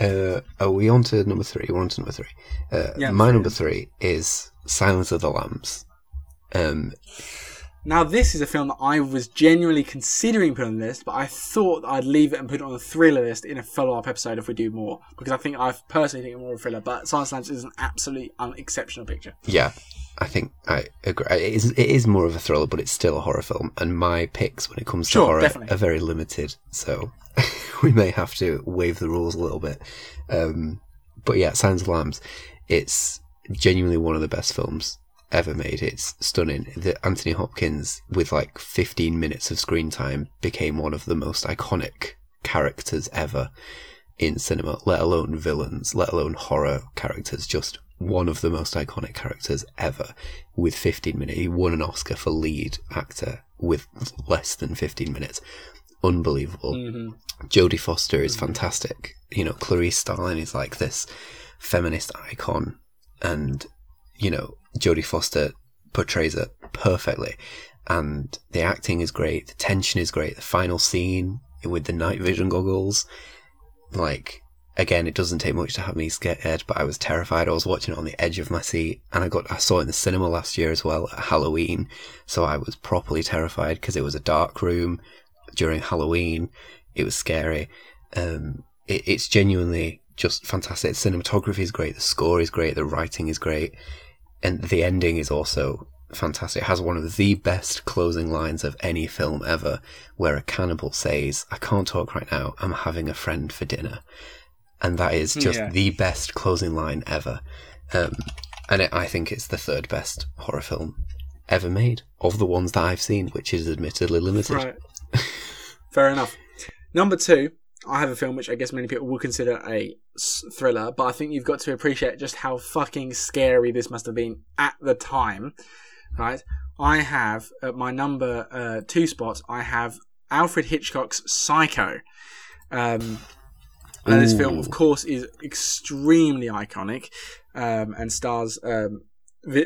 Uh, are we on to number three? We're on to number three. Uh, yeah, my number three is Silence of the Lambs. Um, now, this is a film that I was genuinely considering putting on the list, but I thought I'd leave it and put it on the Thriller list in a follow-up episode if we do more, because I think I personally think it's more of a Thriller, but Silence of the Lambs is an absolutely unexceptional picture. Yeah, I think I agree. It is, it is more of a thriller, but it's still a horror film, and my picks when it comes to sure, horror definitely. Are very limited, so... We may have to waive the rules a little bit. Um, but yeah, Silence of the Lambs. It's genuinely one of the best films ever made. It's stunning. The Anthony Hopkins, with like fifteen minutes of screen time, became one of the most iconic characters ever in cinema, let alone villains, let alone horror characters. Just one of the most iconic characters ever with fifteen minutes. He won an Oscar for lead actor with less than fifteen minutes. Unbelievable. Mm-hmm. Jodie Foster is mm-hmm. fantastic. You know, Clarice Starling is like this feminist icon, and you know, Jodie Foster portrays it perfectly. And the acting is great, the tension is great, the final scene with the night vision goggles, like Again, it doesn't take much to have me scared, but I was terrified. I was watching it on the edge of my seat, and I got I saw it in the cinema last year as well at Halloween, so I was properly terrified because it was a dark room during Halloween. It was scary. Um, it, it's genuinely just fantastic. Cinematography is great, the score is great, the writing is great, and the ending is also fantastic. It has one of the best closing lines of any film ever, where a cannibal says, "I can't talk right now, I'm having a friend for dinner." And that is just yeah. the best closing line ever. Um, and it, I think it's the third best horror film ever made of the ones that I've seen, which is admittedly limited. Right. Fair enough. Number two, I have a film which I guess many people will consider a thriller, but I think you've got to appreciate just how fucking scary this must have been at the time, right? I have, at my number uh, two spot, I have Alfred Hitchcock's Psycho. Um... And this film, of course, is extremely iconic, um, and stars um,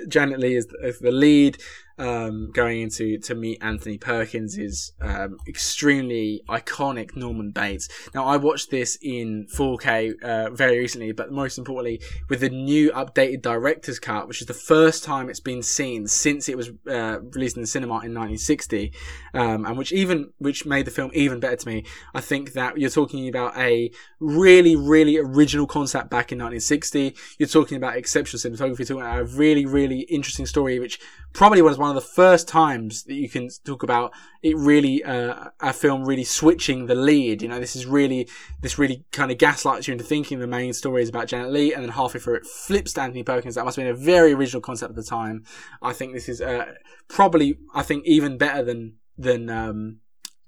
Janet Leigh is the lead, um, going into to meet Anthony Perkins, is um, extremely iconic Norman Bates. Now, I watched this in four K uh, very recently, but most importantly, with the new updated director's cut, which is the first time it's been seen since it was uh, released in the cinema in nineteen sixty, um, and which even which made the film even better to me. I think that you're talking about a really, really original concept back in nineteen sixty. You're talking about exceptional cinematography. You're talking about a really, really interesting story, which probably was one of the first times that you can talk about it really uh, a film really switching the lead. You know, this is really this really kind of gaslights you into thinking the main story is about Janet Leigh, and then halfway through it flips to Anthony Perkins. That must have been a very original concept at the time. I think this is uh, probably I think even better than than um,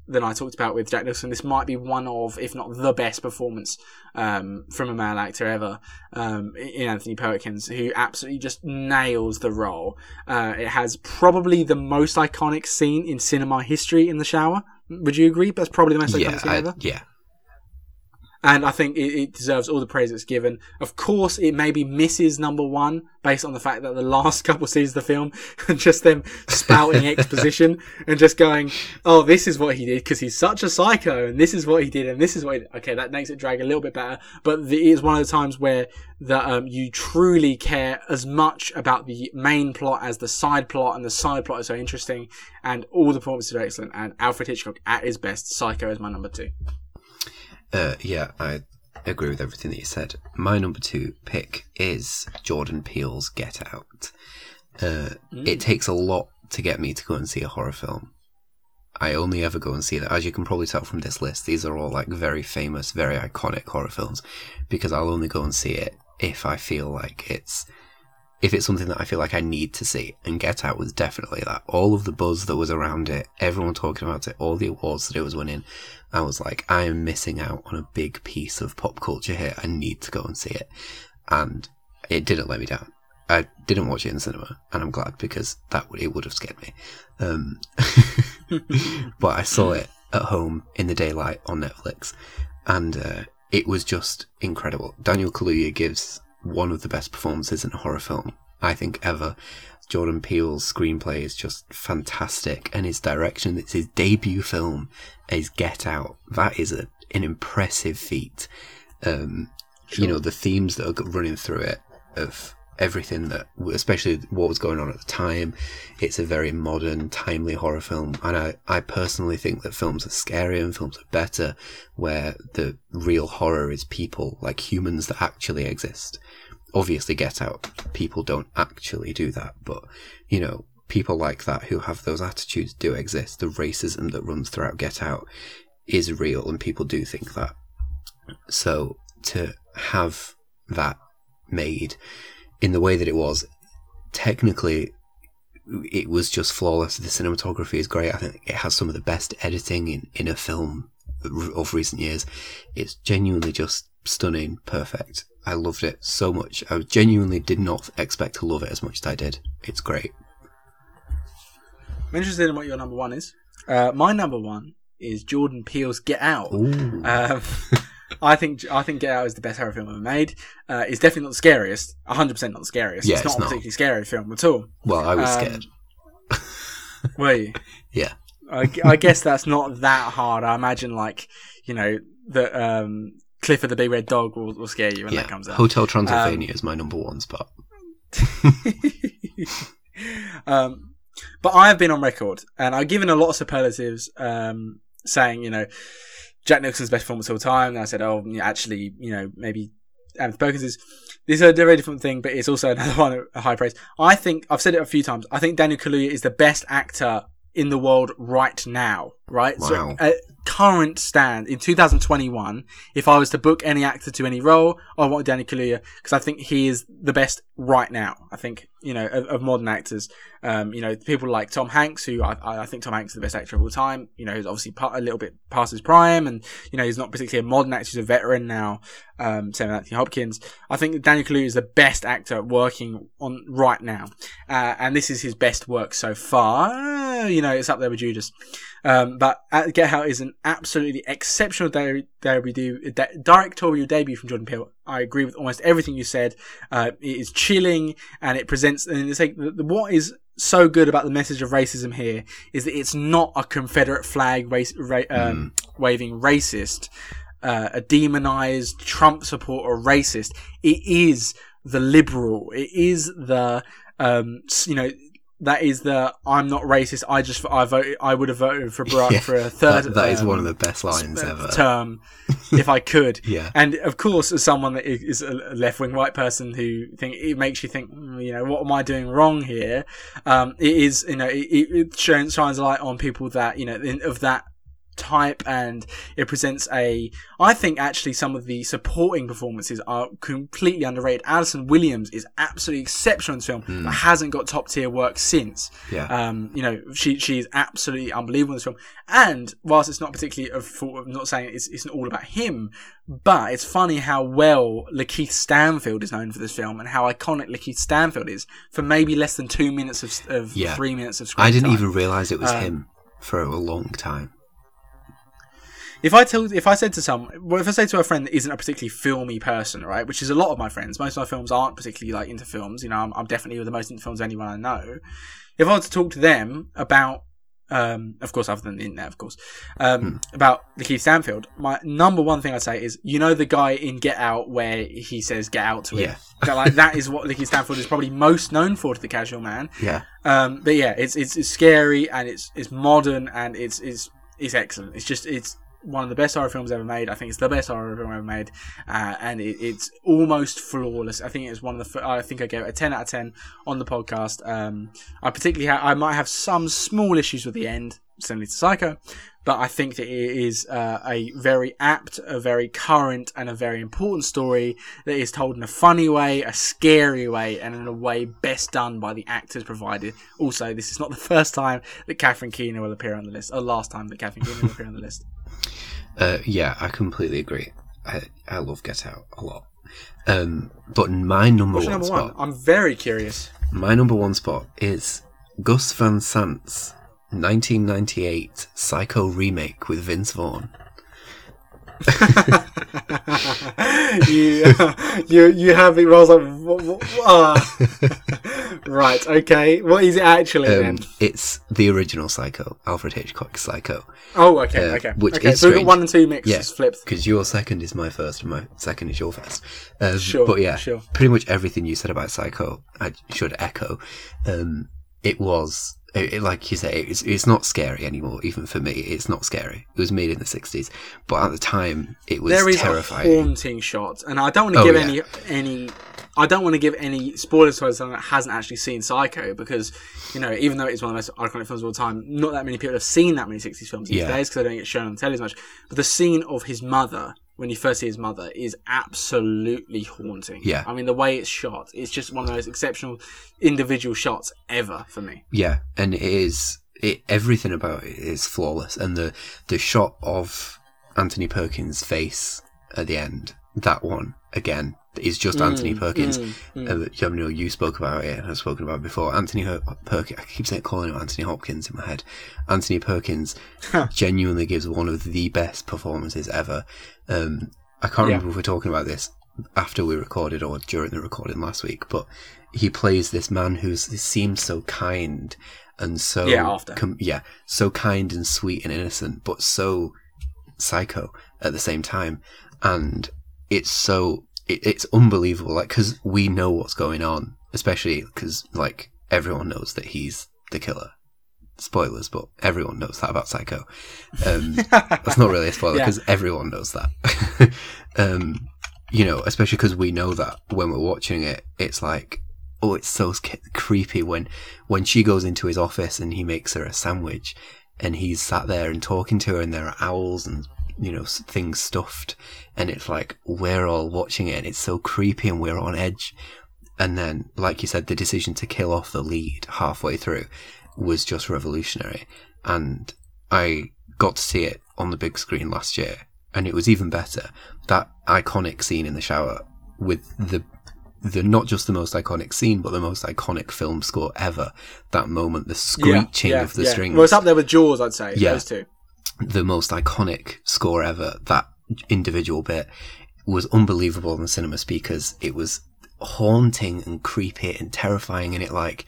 than I talked about with Jack Nicholson. This might be one of, if not the best performance um, from a male actor ever, um, in Anthony Perkins, who absolutely just nails the role. Uh, it has probably the most iconic scene in cinema history in the shower. Would you agree? That's probably the most yeah, iconic scene I, ever. Yeah. And I think it, it deserves all the praise it's given. Of course, it maybe misses number one based on the fact that the last couple sees the film and just them spouting exposition and just going, oh, this is what he did because he's such a psycho, and this is what he did, and this is what he did. Okay, that makes it drag a little bit better. But it is one of the times where that um, you truly care as much about the main plot as the side plot, and the side plot is so interesting, and all the performances are excellent, and Alfred Hitchcock at his best. Psycho is my number two. Uh, yeah, I agree with everything that you said. My number two pick is Jordan Peele's Get Out. Uh, mm. It takes a lot to get me to go and see a horror film. I only ever go and see that. As you can probably tell from this list, these are all like very famous, very iconic horror films, because I'll only go and see it if I feel like it's... if it's something that I feel like I need to see, and Get Out was definitely that. All of the buzz that was around it, everyone talking about it, all the awards that it was winning, I was like, I am missing out on a big piece of pop culture here. I need to go and see it. And it didn't let me down. I didn't watch it in the cinema, and I'm glad, because that it would have scared me. Um, but I saw it at home in the daylight on Netflix, and uh, it was just incredible. Daniel Kaluuya gives one of the best performances in a horror film, I think, ever. Jordan Peele's screenplay is just fantastic, and his direction, it's his debut film, is Get Out. That is a, an impressive feat. Um, sure. You know, the themes that are running through it, of everything that, especially what was going on at the time, it's a very modern, timely horror film, and I, I personally think that films are scarier and films are better where the real horror is people, like humans that actually exist. Obviously, Get Out, people don't actually do that, but, you know, people like that who have those attitudes do exist. The racism that runs throughout Get Out is real, and people do think that. So to have that made in the way that it was, technically, it was just flawless. The cinematography is great. I think it has some of the best editing in, in a film of recent years. It's genuinely just stunning, perfect. I loved it so much. I genuinely did not expect to love it as much as I did. It's great. I'm interested in what your number one is. Uh, my number one is Jordan Peele's Get Out. Ooh. Um, I think I think Get Out is the best horror film ever made. Uh, it's definitely not the scariest. one hundred percent not the scariest. Yeah, it's, it's not a particularly scary film at all. Well, I was um, scared. Were you? Yeah. I, I guess that's not that hard. I imagine, like, you know, that um, Clifford the Big Red Dog will, will scare you when yeah. that comes out. Hotel Transylvania um, is my number one spot. um, but I have been on record, and I've given a lot of superlatives, um, saying, you know, Jack Nicholson's best performance of all time. And I said, oh, actually, you know, maybe Anthony Perkins is. This is a very different thing, but it's also another one of high praise. I think, I've said it a few times, I think Daniel Kaluuya is the best actor in the world right now, right? Wow. So at current stand in two thousand twenty-one, if I was to book any actor to any role, I want Daniel Kaluuya, because I think he is the best right now. I think, you know, of, of modern actors, um, you know, people like Tom Hanks, who I, I think Tom Hanks is the best actor of all time, you know, who's obviously part, a little bit past his prime, and, you know, he's not particularly a modern actor, he's a veteran now, um, same with Anthony Hopkins. I think Daniel Kaluuya is the best actor working on right now. Uh, and this is his best work so far. You know, it's up there with Judas. Um, but Get Out is an absolutely exceptional de- de- de- directorial debut from Jordan Peele. I agree with almost everything you said. Uh, it is chilling, and it presents, and it's like, the, the, what is so good about the message of racism here is that it's not a Confederate flag race, ra- um, mm. waving racist, uh, a demonized Trump supporter racist. It is the liberal. It is the, um, you know, that is the I'm not racist. I just I voted. I would have voted for Barack yeah, for a third. That, that um, is one of the best lines ever. Term, if I could. Yeah. And of course, as someone that is a left-wing white person who think it makes you think, mm, you know, what am I doing wrong here? Um, it is, you know, it, it shines a light on people that, you know, in, of that type, and it presents a. I think actually some of the supporting performances are completely underrated. Alison Williams is absolutely exceptional in this film, mm. but hasn't got top tier work since. Yeah. Um, you know, she she is absolutely unbelievable in this film. And whilst it's not particularly a fault, I'm not saying it's it's all about him, but it's funny how well Lakeith Stanfield is known for this film, and how iconic Lakeith Stanfield is for maybe less than two minutes of, of yeah. three minutes of screen. I didn't time. even realise it was um, him for a long time. If I tell, if I said to some, well, if I say to a friend that isn't a particularly filmy person, right, which is a lot of my friends, most of my films aren't particularly like into films. You know, I'm, I'm definitely the most into films of anyone I know. If I were to talk to them about, um, of course, other than the internet, of course, um, hmm. about Lakeith Stanfield, my number one thing I'd say is, you know, the guy in Get Out where he says "get out" to him. Yeah. Like that is what Lakeith Stanfield is probably most known for to the casual man. Yeah. Um, but yeah, it's it's, it's scary, and it's it's modern, and it's it's it's excellent. It's just it's. one of the best horror films ever made. I think it's the best horror film ever made, uh, and it, it's almost flawless. I think it's one of the. I think I gave it a ten out of ten on the podcast. Um, I particularly, ha- I might have some small issues with the end, similar to Psycho, but I think that it is uh, a very apt, a very current, and a very important story that is told in a funny way, a scary way, and in a way best done by the actors provided. Also, this is not the first time that Catherine Keener will appear on the list, or last time that Catherine Keener will appear on the list. Uh, yeah, I completely agree. I, I love Get Out a lot. Um, but my number What's one number spot... One? I'm very curious. My number one spot is Gus Van Sant's nineteen ninety-eight Psycho remake with Vince Vaughn. you, uh, you you have it. I was like, what, what, uh. right, okay. What is it actually um, then? It's the original Psycho, Alfred Hitchcock's Psycho. Oh, okay, uh, okay. Which okay. Is so strange. We've got one and two mixed, yeah, flipped. Because your second is my first, and my second is your first. Um, sure. But yeah, sure. Pretty much everything you said about Psycho, I should echo. Um, it was. It, it, like you say, it's, it's not scary anymore. Even for me, it's not scary. It was made in the sixties, but at the time, it was terrifying. There is terrifying. a haunting shot, and I don't want to oh, give yeah. any any. I don't want to give any spoilers to someone that hasn't actually seen Psycho, because, you know, even though it's one of the most iconic films of all time, not that many people have seen that many sixties films these yeah. days, because they don't get shown on telly as much. But the scene of his mother, when you first see his mother, is absolutely haunting. Yeah. I mean, the way it's shot, it's just one of those exceptional individual shots ever for me. Yeah, and it is, it, everything about it is flawless. And the, the shot of Anthony Perkins' face at the end, that one, again, is just mm, Anthony Perkins. Mm, mm. Uh, you know, you spoke about it, and I've spoken about it before. Anthony Her- Perkins, I keep saying, calling him Anthony Hopkins in my head. Anthony Perkins huh. genuinely gives one of the best performances ever. Um, I can't yeah. remember if we're talking about this after we recorded or during the recording last week, but he plays this man who seems so kind and so... Yeah, after. Com- yeah, so kind and sweet and innocent, but so Psycho at the same time, and it's so it, it's unbelievable. Like, because we know what's going on, especially because like everyone knows that he's the killer. Spoilers, but everyone knows that about Psycho. Um, that's not really a spoiler because yeah. everyone knows that. um, you know, especially because we know that when we're watching it, it's like, oh, it's so creepy when when she goes into his office and he makes her a sandwich, and he's sat there and talking to her, and there are owls and you know things stuffed, and it's like we're all watching it, and it's so creepy, and we're on edge. And then, like you said, the decision to kill off the lead halfway through was just revolutionary, and I got to see it on the big screen last year, and it was even better. That iconic scene in the shower with the the not just the most iconic scene, but the most iconic film score ever. That moment, the screeching yeah, yeah, of the yeah. strings. Well, it's up there with Jaws, I'd say. Yeah, those two. The most iconic score ever. That individual bit was unbelievable on the cinema speakers. It was haunting and creepy and terrifying, and it like,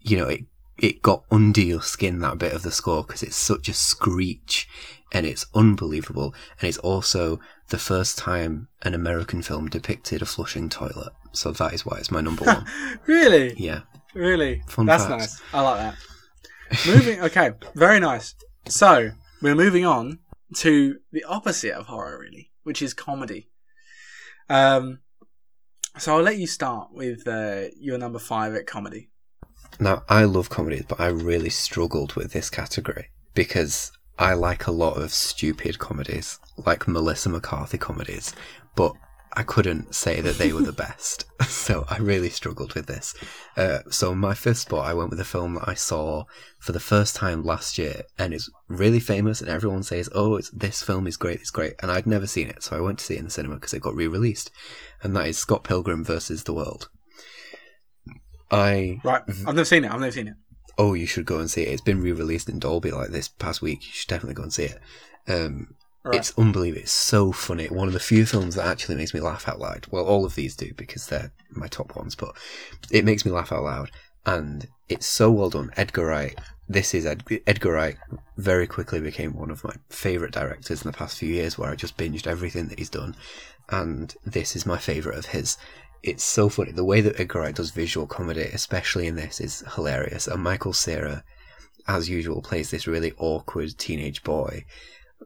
you know, it it got under your skin, that bit of the score, because it's such a screech and it's unbelievable. And it's also the first time an American film depicted a flushing toilet. So that is why it's my number one. Really? Yeah. Really? Fun That's facts. Nice. I like that. Moving. Okay. Very nice. So we're moving on to the opposite of horror, really, which is comedy. Um, so I'll let you start with uh, your number five at comedy. Now, I love comedies, but I really struggled with this category because I like a lot of stupid comedies, like Melissa McCarthy comedies, but I couldn't say that they were the best. So I really struggled with this. Uh, so my fifth spot, I went with a film that I saw for the first time last year and is really famous, and everyone says, oh, it's, this film is great, it's great. And I'd never seen it, so I went to see it in the cinema because it got re-released. And that is Scott Pilgrim versus the World. I Right, I've never seen it, I've never seen it. Oh, you should go and see it. It's been re-released in Dolby like this past week. You should definitely go and see it. Um, right. It's unbelievable. It's so funny. One of the few films that actually makes me laugh out loud. Well, all of these do because they're my top ones, but it makes me laugh out loud. And it's so well done. Edgar Wright, this is Ed- Edgar Wright very quickly became one of my favourite directors in the past few years, where I just binged everything that he's done. And this is my favourite of his. It's so funny. The way that Edgar Wright does visual comedy, especially in this, is hilarious. And Michael Cera, as usual, plays this really awkward teenage boy.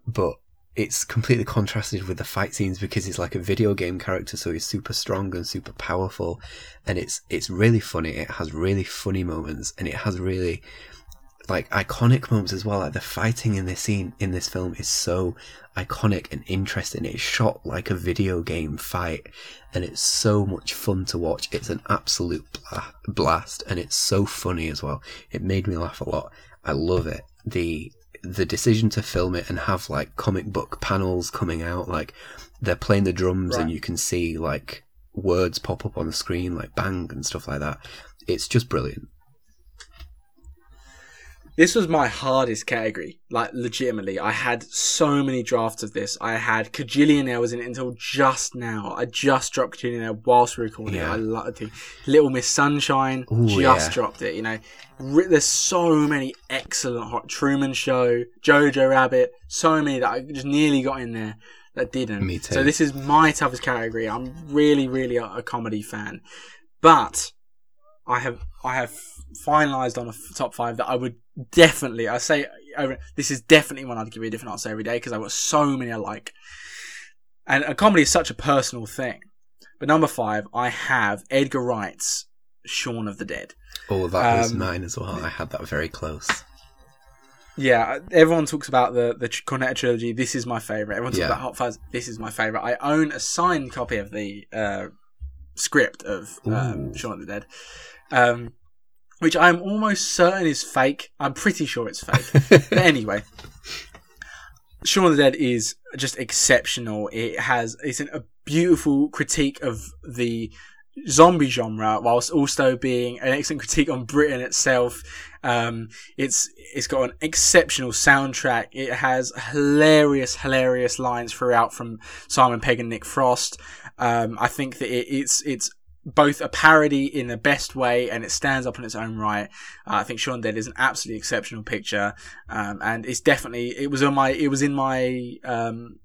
But it's completely contrasted with the fight scenes because he's like a video game character, so he's super strong and super powerful. And it's it's really funny. It has really funny moments, and it has really like iconic moments as well. Like the fighting in this scene in this film is so iconic and interesting. It's shot like a video game fight, and it's so much fun to watch. It's an absolute bla- blast, and it's so funny as well. It made me laugh a lot. I love it. The the decision to film it and have like comic book panels coming out, like they're playing the drums right. and you can see like words pop up on the screen, like bang and stuff like that. It's just brilliant. This was my hardest category, like legitimately. I had so many drafts of this. I had Kajillionaire was in it until just now. I just dropped Kajillionaire whilst we were recording yeah. it. I loved it. Little Miss Sunshine, Ooh, just yeah. dropped it. You know, there's so many excellent hot Truman Show, Jojo Rabbit, so many that I just nearly got in there that didn't. Me too. So this is my toughest category. I'm really, really a, a comedy fan, but I have I have finalised on a f- top five that I would definitely, I say over, this is definitely one I'd give you a different answer every day because I've got so many I like. And a comedy is such a personal thing. But number five, I have Edgar Wright's Shaun of the Dead. Oh, that um, was mine as well. I had that very close. Yeah, everyone talks about the, the Cornetto trilogy. This is my favourite. Everyone talks yeah. about Hot Fuzz. This is my favourite. I own a signed copy of the uh, script of um, Shaun of the Dead. Um, which I'm almost certain is fake. I'm pretty sure it's fake. But anyway, Shaun of the Dead is just exceptional. It has it's an, a beautiful critique of the zombie genre, whilst also being an excellent critique on Britain itself. Um, it's it's got an exceptional soundtrack. It has hilarious, hilarious lines throughout from Simon Pegg and Nick Frost. Um, I think that it, it's it's both a parody in the best way, and it stands up in its own right. Uh, I think Shaun Dead is an absolutely exceptional picture, um, and it's definitely it was on my it was in my um,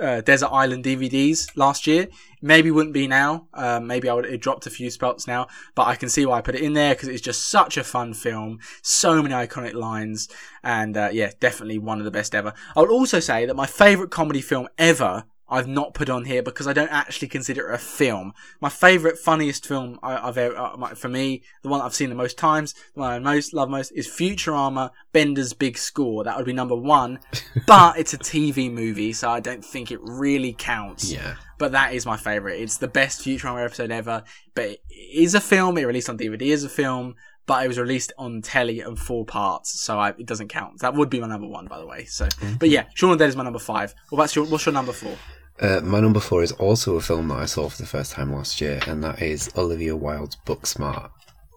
uh, Desert Island D V Ds last year. Maybe wouldn't be now. Uh, maybe I would. It dropped a few spots now, but I can see why I put it in there because it's just such a fun film. So many iconic lines, and uh, yeah, definitely one of the best ever. I would also say that my favourite comedy film ever I've not put on here because I don't actually consider it a film. My favourite, funniest film I, I've ever, uh, for me, the one that I've seen the most times, the one I most love most, is Futurama: Bender's Big Score. That would be number one, but it's a T V movie, so I don't think it really counts. Yeah. But that is my favourite. It's the best Futurama episode ever, but it is a film. It released on D V D as a film, but it was released on telly in four parts, so I, it doesn't count. That would be my number one, by the way. So, mm-hmm. But yeah, Shaun of the Dead is my number five. What about your, what's your number four? Uh, my number four is also a film that I saw for the first time last year, and that is Olivia Wilde's Booksmart.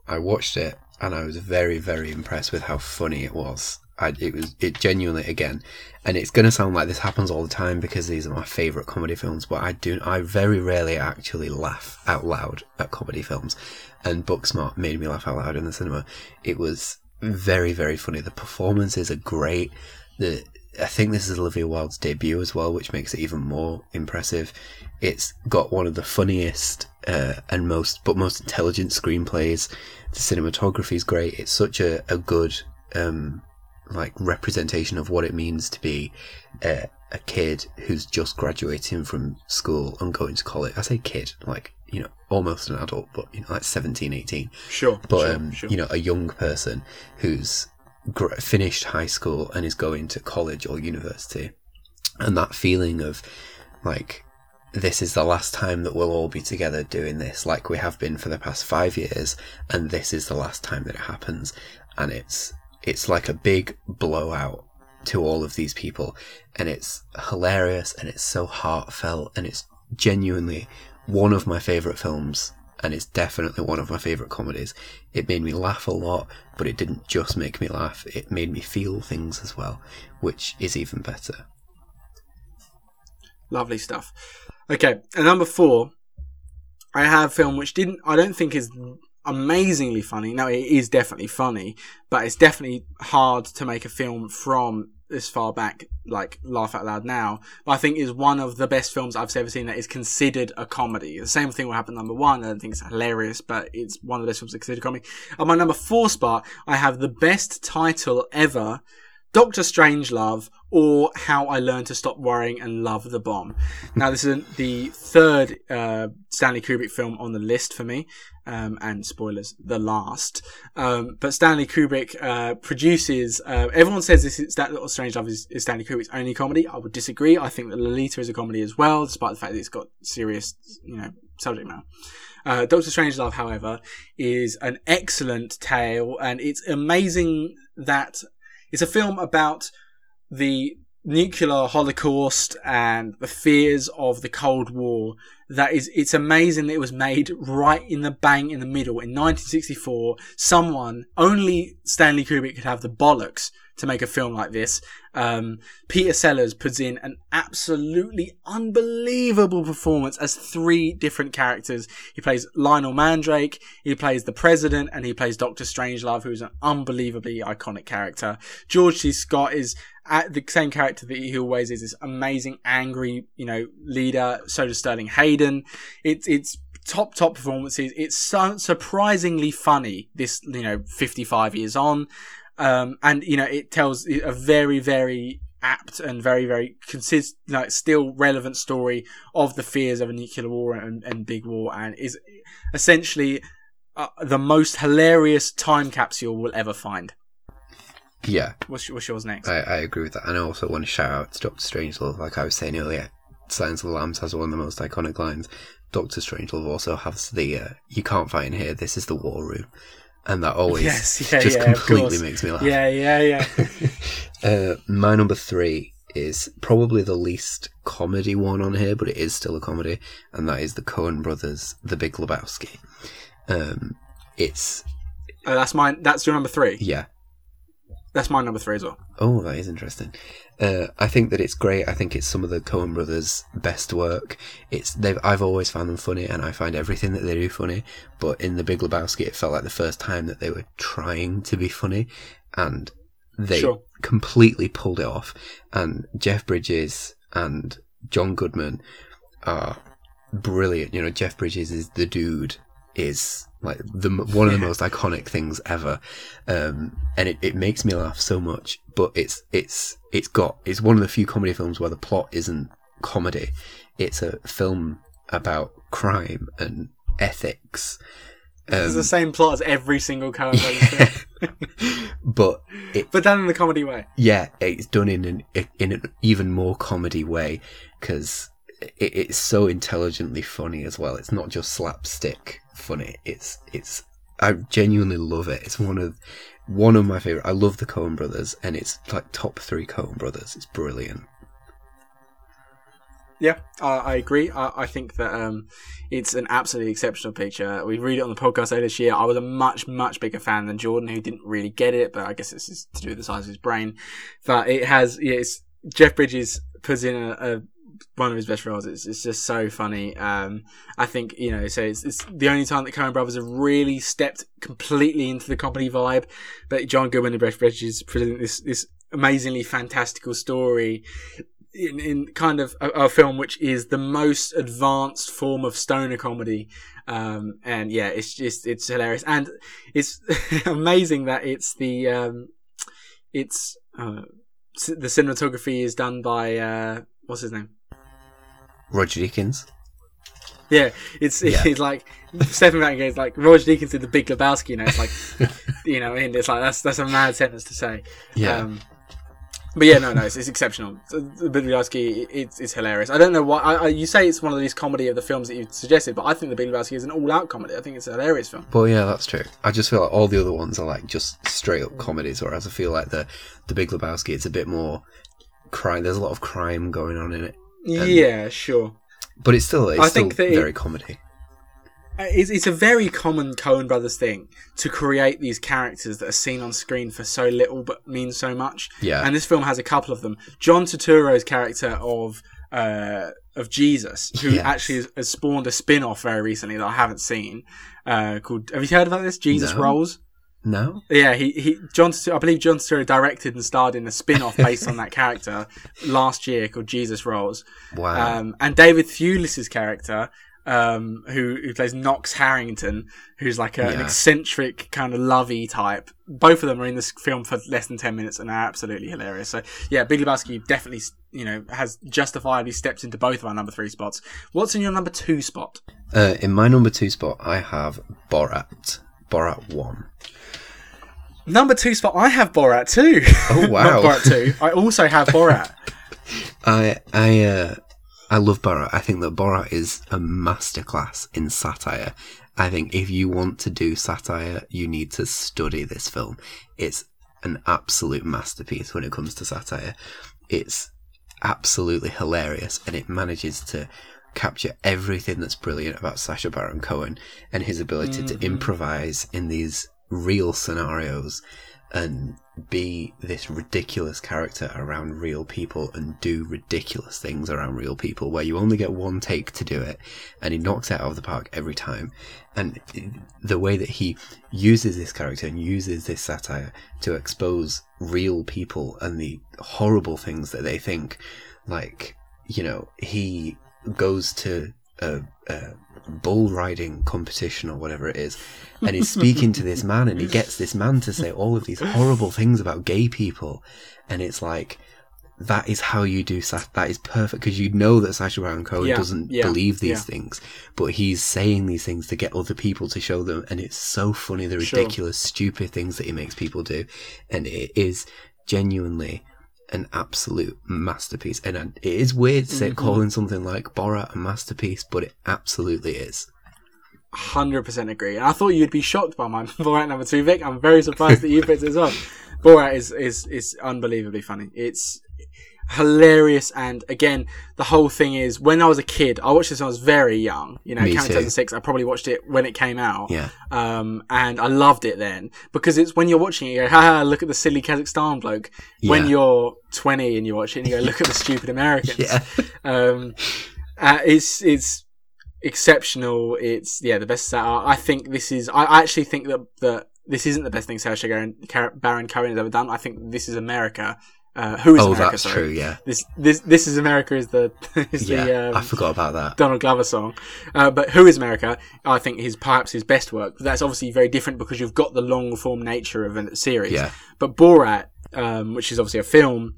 I watched it, and I was very, very impressed with how funny it was. I, it was it genuinely, again, and it's going to sound like this happens all the time because these are my favourite comedy films, but I do I very rarely actually laugh out loud at comedy films, and Booksmart made me laugh out loud in the cinema. It was very, very funny. The performances are great. The I think this is Olivia Wilde's debut as well, which makes it even more impressive. It's got one of the funniest uh, and most, but most intelligent screenplays. The cinematography is great. It's such a, a good um, like representation of what it means to be a, a kid who's just graduating from school and going to college. I say kid, like, you know, almost an adult, but you know, like seventeen, eighteen. Sure. But, sure, um, sure. you know, a young person who's finished high school and is going to college or university, and that feeling of like this is the last time that we'll all be together doing this like we have been for the past five years, and this is the last time that it happens, and it's it's like a big blowout to all of these people, and it's hilarious and it's so heartfelt, and it's genuinely one of my favourite films. And it's definitely one of my favourite comedies. It made me laugh a lot, but it didn't just make me laugh. It made me feel things as well, which is even better. Lovely stuff. Okay, and number four, I have a film which didn't, I don't think is amazingly funny. No, it is definitely funny, but it's definitely hard to make a film from this far back, like laugh out loud now, but I think is one of the best films I've ever seen that is considered a comedy. The same thing will happen number one. I don't think it's hilarious, but it's one of the best films that considered a comedy. And my number four spot, I have the best title ever, Doctor Strangelove, or How I Learned to Stop Worrying and Love the Bomb. Now, this is the third uh, Stanley Kubrick film on the list for me, um, and spoilers, the last. Um, but Stanley Kubrick uh, produces... Uh, everyone says this is, that Strangelove is, is Stanley Kubrick's only comedy. I would disagree. I think that Lolita is a comedy as well, despite the fact that it's got serious, you know, subject matter. Uh, Doctor Strangelove, however, is an excellent tale, and it's amazing that... It's a film about the nuclear holocaust and the fears of the Cold War. That is, it's amazing that it was made right in the bang in the middle. In nineteen sixty-four, someone, only Stanley Kubrick could have the bollocks to make a film like this. Um, Peter Sellers puts in an absolutely unbelievable performance as three different characters. He plays Lionel Mandrake, he plays the president, and he plays Doctor Strangelove, who is an unbelievably iconic character. George C. Scott is at the same character that he always is, this amazing, angry, you know, leader. So does Sterling Hayden. It's, it's, top top performances. It's so surprisingly funny, this, you know, fifty-five years on, um and you know it tells a very, very apt and very, very consist like still relevant story of the fears of a nuclear war and, and big war, and is essentially uh, the most hilarious time capsule we'll ever find. Yeah. What's, what's yours next? I, I agree with that, and I also want to shout out to Doctor Strangelove. Like I was saying earlier, Silence of the Lambs has one of the most iconic lines. Doctor Strangelove also has the uh, "you can't fight in here, this is the war room," and that always yes, yeah, just yeah, completely makes me laugh. Yeah, yeah, yeah. uh, my number three is probably the least comedy one on here, but it is still a comedy, and that is the Coen Brothers' The Big Lebowski. Um, it's. Oh, that's mine. That's your number three. Yeah. That's my number three as well. Oh, that is interesting. Uh, I think that it's great. I think it's some of the Coen brothers' best work. It's they've I've always found them funny, and I find everything that they do funny. But in The Big Lebowski, it felt like the first time that they were trying to be funny, and they sure. completely pulled it off. And Jeff Bridges and John Goodman are brilliant. You know, Jeff Bridges is the dude. Is like the one of the most iconic things ever, um, and it, it makes me laugh so much. But it's it's it's got it's one of the few comedy films where the plot isn't comedy. It's a film about crime and ethics. Um, it's the same plot as every single Coen Brothers film, but it, but done in the comedy way. Yeah, it's done in an in an even more comedy way because it, it's so intelligently funny as well. It's not just slapstick. Funny. It's it's. I genuinely love it. It's one of one of my favorite. I love the Coen Brothers, and it's like top three Coen Brothers. It's brilliant. Yeah, uh, I agree. I, I think that um, it's an absolutely exceptional picture. We read it on the podcast earlier this year. I was a much, much bigger fan than Jordan, who didn't really get it, but I guess it's just to do with the size of his brain. But it has. Yeah, it's Jeff Bridges puts in a. a one of his best roles. It's, it's just so funny. Um, I think, you know, so it's, it's the only time that Coen Brothers have really stepped completely into the comedy vibe. But John Goodman and Jeff Bridges present this, this amazingly fantastical story in, in kind of a, a film which is the most advanced form of stoner comedy. Um, and yeah, it's just, it's hilarious. And it's amazing that it's the, um, it's, uh, the cinematography is done by, uh, what's his name? Roger Deakins. Yeah, it's it's, yeah. it's like stepping back and goes like Roger Deakins did The Big Lebowski. You know, it's like you know, and it's like that's that's a mad sentence to say. Yeah. Um, but yeah, no, no, it's, it's exceptional. The Big Lebowski, it's it's hilarious. I don't know why I, I, you say it's one of these comedy of the films that you suggested, but I think The Big Lebowski is an all-out comedy. I think it's a hilarious film. Well, yeah, that's true. I just feel like all the other ones are like just straight-up comedies, whereas I feel like the the Big Lebowski, it's a bit more crime. There's a lot of crime going on in it. And, yeah, sure. But it's still, it's I still think that very it, comedy. It's, it's a very common Coen Brothers thing to create these characters that are seen on screen for so little but mean so much. Yeah. And this film has a couple of them. John Turturro's character of uh, of Jesus, who yes. actually has spawned a spin-off very recently that I haven't seen. Uh, called Have you heard about this? Jesus no. Rolls. No. Yeah, he he. John, I believe John Turturro directed and starred in a spin-off based on that character last year called Jesus Rolls. Wow. Um, and David Thewlis's character, um, who who plays Knox Harrington, who's like a, yeah. an eccentric kind of lovey type. Both of them are in this film for less than ten minutes and are absolutely hilarious. So yeah, Big Lebowski definitely you know has justifiably stepped into both of our number three spots. What's in your number two spot? Uh, in my number two spot, I have Borat. Borat one. Number two spot, I have Borat two. Oh wow! Not Borat two. I also have Borat. I I uh, I love Borat. I think that Borat is a masterclass in satire. I think if you want to do satire, you need to study this film. It's an absolute masterpiece when it comes to satire. It's absolutely hilarious, and it manages to capture everything that's brilliant about Sacha Baron Cohen and his ability mm-hmm. to improvise in these real scenarios and be this ridiculous character around real people and do ridiculous things around real people where you only get one take to do it, and he knocks it out of the park every time. And the way that he uses this character and uses this satire to expose real people and the horrible things that they think, like, you know, he goes to a, a bull riding competition or whatever it is, and he's speaking to this man, and he gets this man to say all of these horrible things about gay people, and it's like, that is how you do sat- that is perfect, because you know that Sacha Baron Cohen yeah, doesn't yeah, believe these yeah. things, but he's saying these things to get other people to show them, and it's so funny, the ridiculous sure. stupid things that he makes people do, and it is genuinely an absolute masterpiece. And it is weird to say mm-hmm. calling something like Borat a masterpiece, but it absolutely is. one hundred percent agree. And I thought you'd be shocked by my Borat number two, Vic. I'm very surprised that you picked it as well. Borat is, is, is unbelievably funny. It's hilarious. And again, the whole thing is, when I was a kid, I watched this when I was very young, you know, two thousand six, I probably watched it when it came out. Yeah. Um, and I loved it then, because it's when you're watching it, you go, haha, look at the silly Kazakhstan bloke. Yeah. When you're twenty and you watch it and you go, look at the stupid Americans. Yeah. Um, uh, it's, it's exceptional. It's, yeah, the best that I think this is, I actually think that, that this isn't the best thing Saoirse Baron Cohen has ever done. I think this is America. Uh, who is oh, America? Oh, that's sorry. True. Yeah. This, this, this is America is the is yeah. The, um, I forgot about that Donald Glover song. Uh, but Who is America? I think is perhaps his best work. That's obviously very different because you've got the long form nature of a series. Yeah. But Borat, um, which is obviously a film,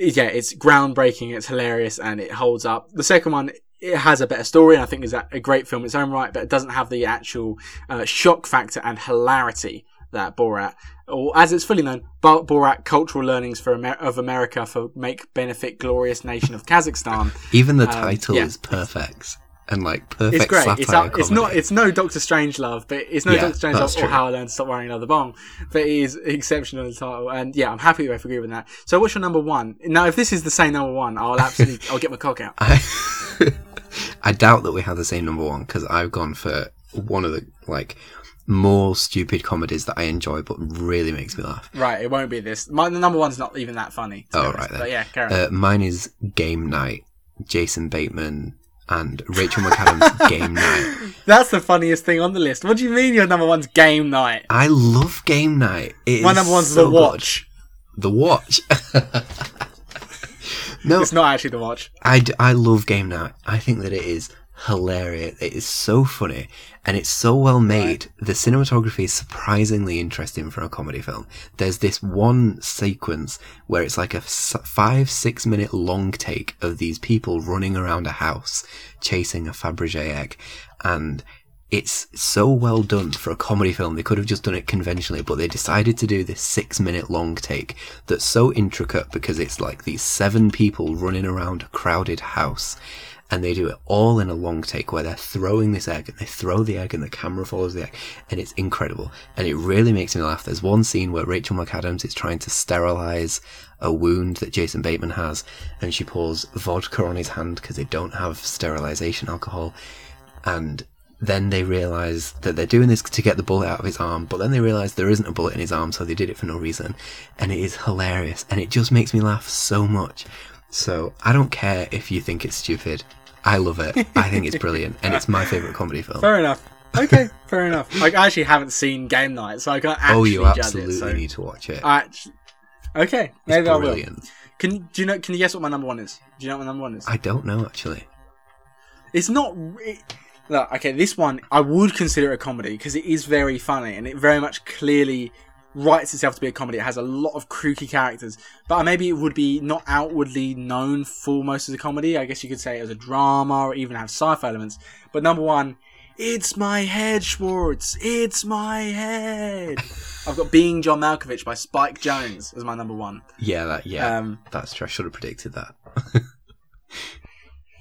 yeah, it's groundbreaking. It's hilarious and it holds up. The second one, it has a better story, and I think is a great film in its own right, but it doesn't have the actual uh, shock factor and hilarity that Borat, or as it's fully known, Borat, Cultural Learnings for Amer- of America for Make Benefit Glorious Nation of Kazakhstan. Even the title um, yeah. is perfect, and like perfect it's great. Satire it's, a, it's not. It's no Doctor Strangelove, but it's no yeah, Doctor Strangelove or How I Learned to Stop Worrying Another Bomb, but it is exceptional in the title. And yeah, I'm happy with agree with that. So what's your number one? Now, if this is the same number one, I'll absolutely, I'll get my cock out. I, I doubt that we have the same number one, because I've gone for one of the like. more stupid comedies that I enjoy but really makes me laugh. Right, it won't be this. My, the number one's not even that funny. Oh, right then. But yeah, carry on. Uh, mine is Game Night, Jason Bateman and Rachel McAdams' Game Night. That's the funniest thing on the list. What do you mean your number one's Game Night? I love Game Night. It My is number one's so The Watch. Good. The Watch? No, it's not actually The Watch. I, d- I love Game Night. I think that it is hilarious. It is so funny and it's so well made. Right. The cinematography is surprisingly interesting for a comedy film. There's this one sequence where it's like a five, six minute long take of these people running around a house chasing a Fabergé egg, and it's so well done for a comedy film. They could have just done it conventionally, but they decided to do this six minute long take that's so intricate because it's like these seven people running around a crowded house. And they do it all in a long take where they're throwing this egg, and they throw the egg and the camera follows the egg, and it's incredible. And it really makes me laugh. There's one scene where Rachel McAdams is trying to sterilise a wound that Jason Bateman has, and she pours vodka on his hand because they don't have sterilisation alcohol. And then they realise that they're doing this to get the bullet out of his arm, but then they realise there isn't a bullet in his arm, so they did it for no reason. And it is hilarious, and it just makes me laugh so much. So I don't care if you think it's stupid. I love it. I think it's brilliant, and it's my favourite comedy film. Fair enough. Okay, fair enough. Like, I actually haven't seen Game Night, so I can't actually. Oh, you judge absolutely it, so need to watch it. I actually... Okay, maybe it's brilliant. I will. Can do you know? Can you guess what my number one is? Do you know what my number one is? I don't know actually. It's not. It... Look, okay, this one I would consider a comedy because it is very funny and it very much clearly writes itself to be a comedy. It has a lot of kooky characters, but maybe it would be not outwardly known for most as a comedy. I guess you could say it as a drama or even have sci-fi elements. But number one, it's my head, Schwartz. It's my head. I've got Being John Malkovich by Spike Jonze as my number one. Yeah, that, yeah, um, that's true. I should have predicted that.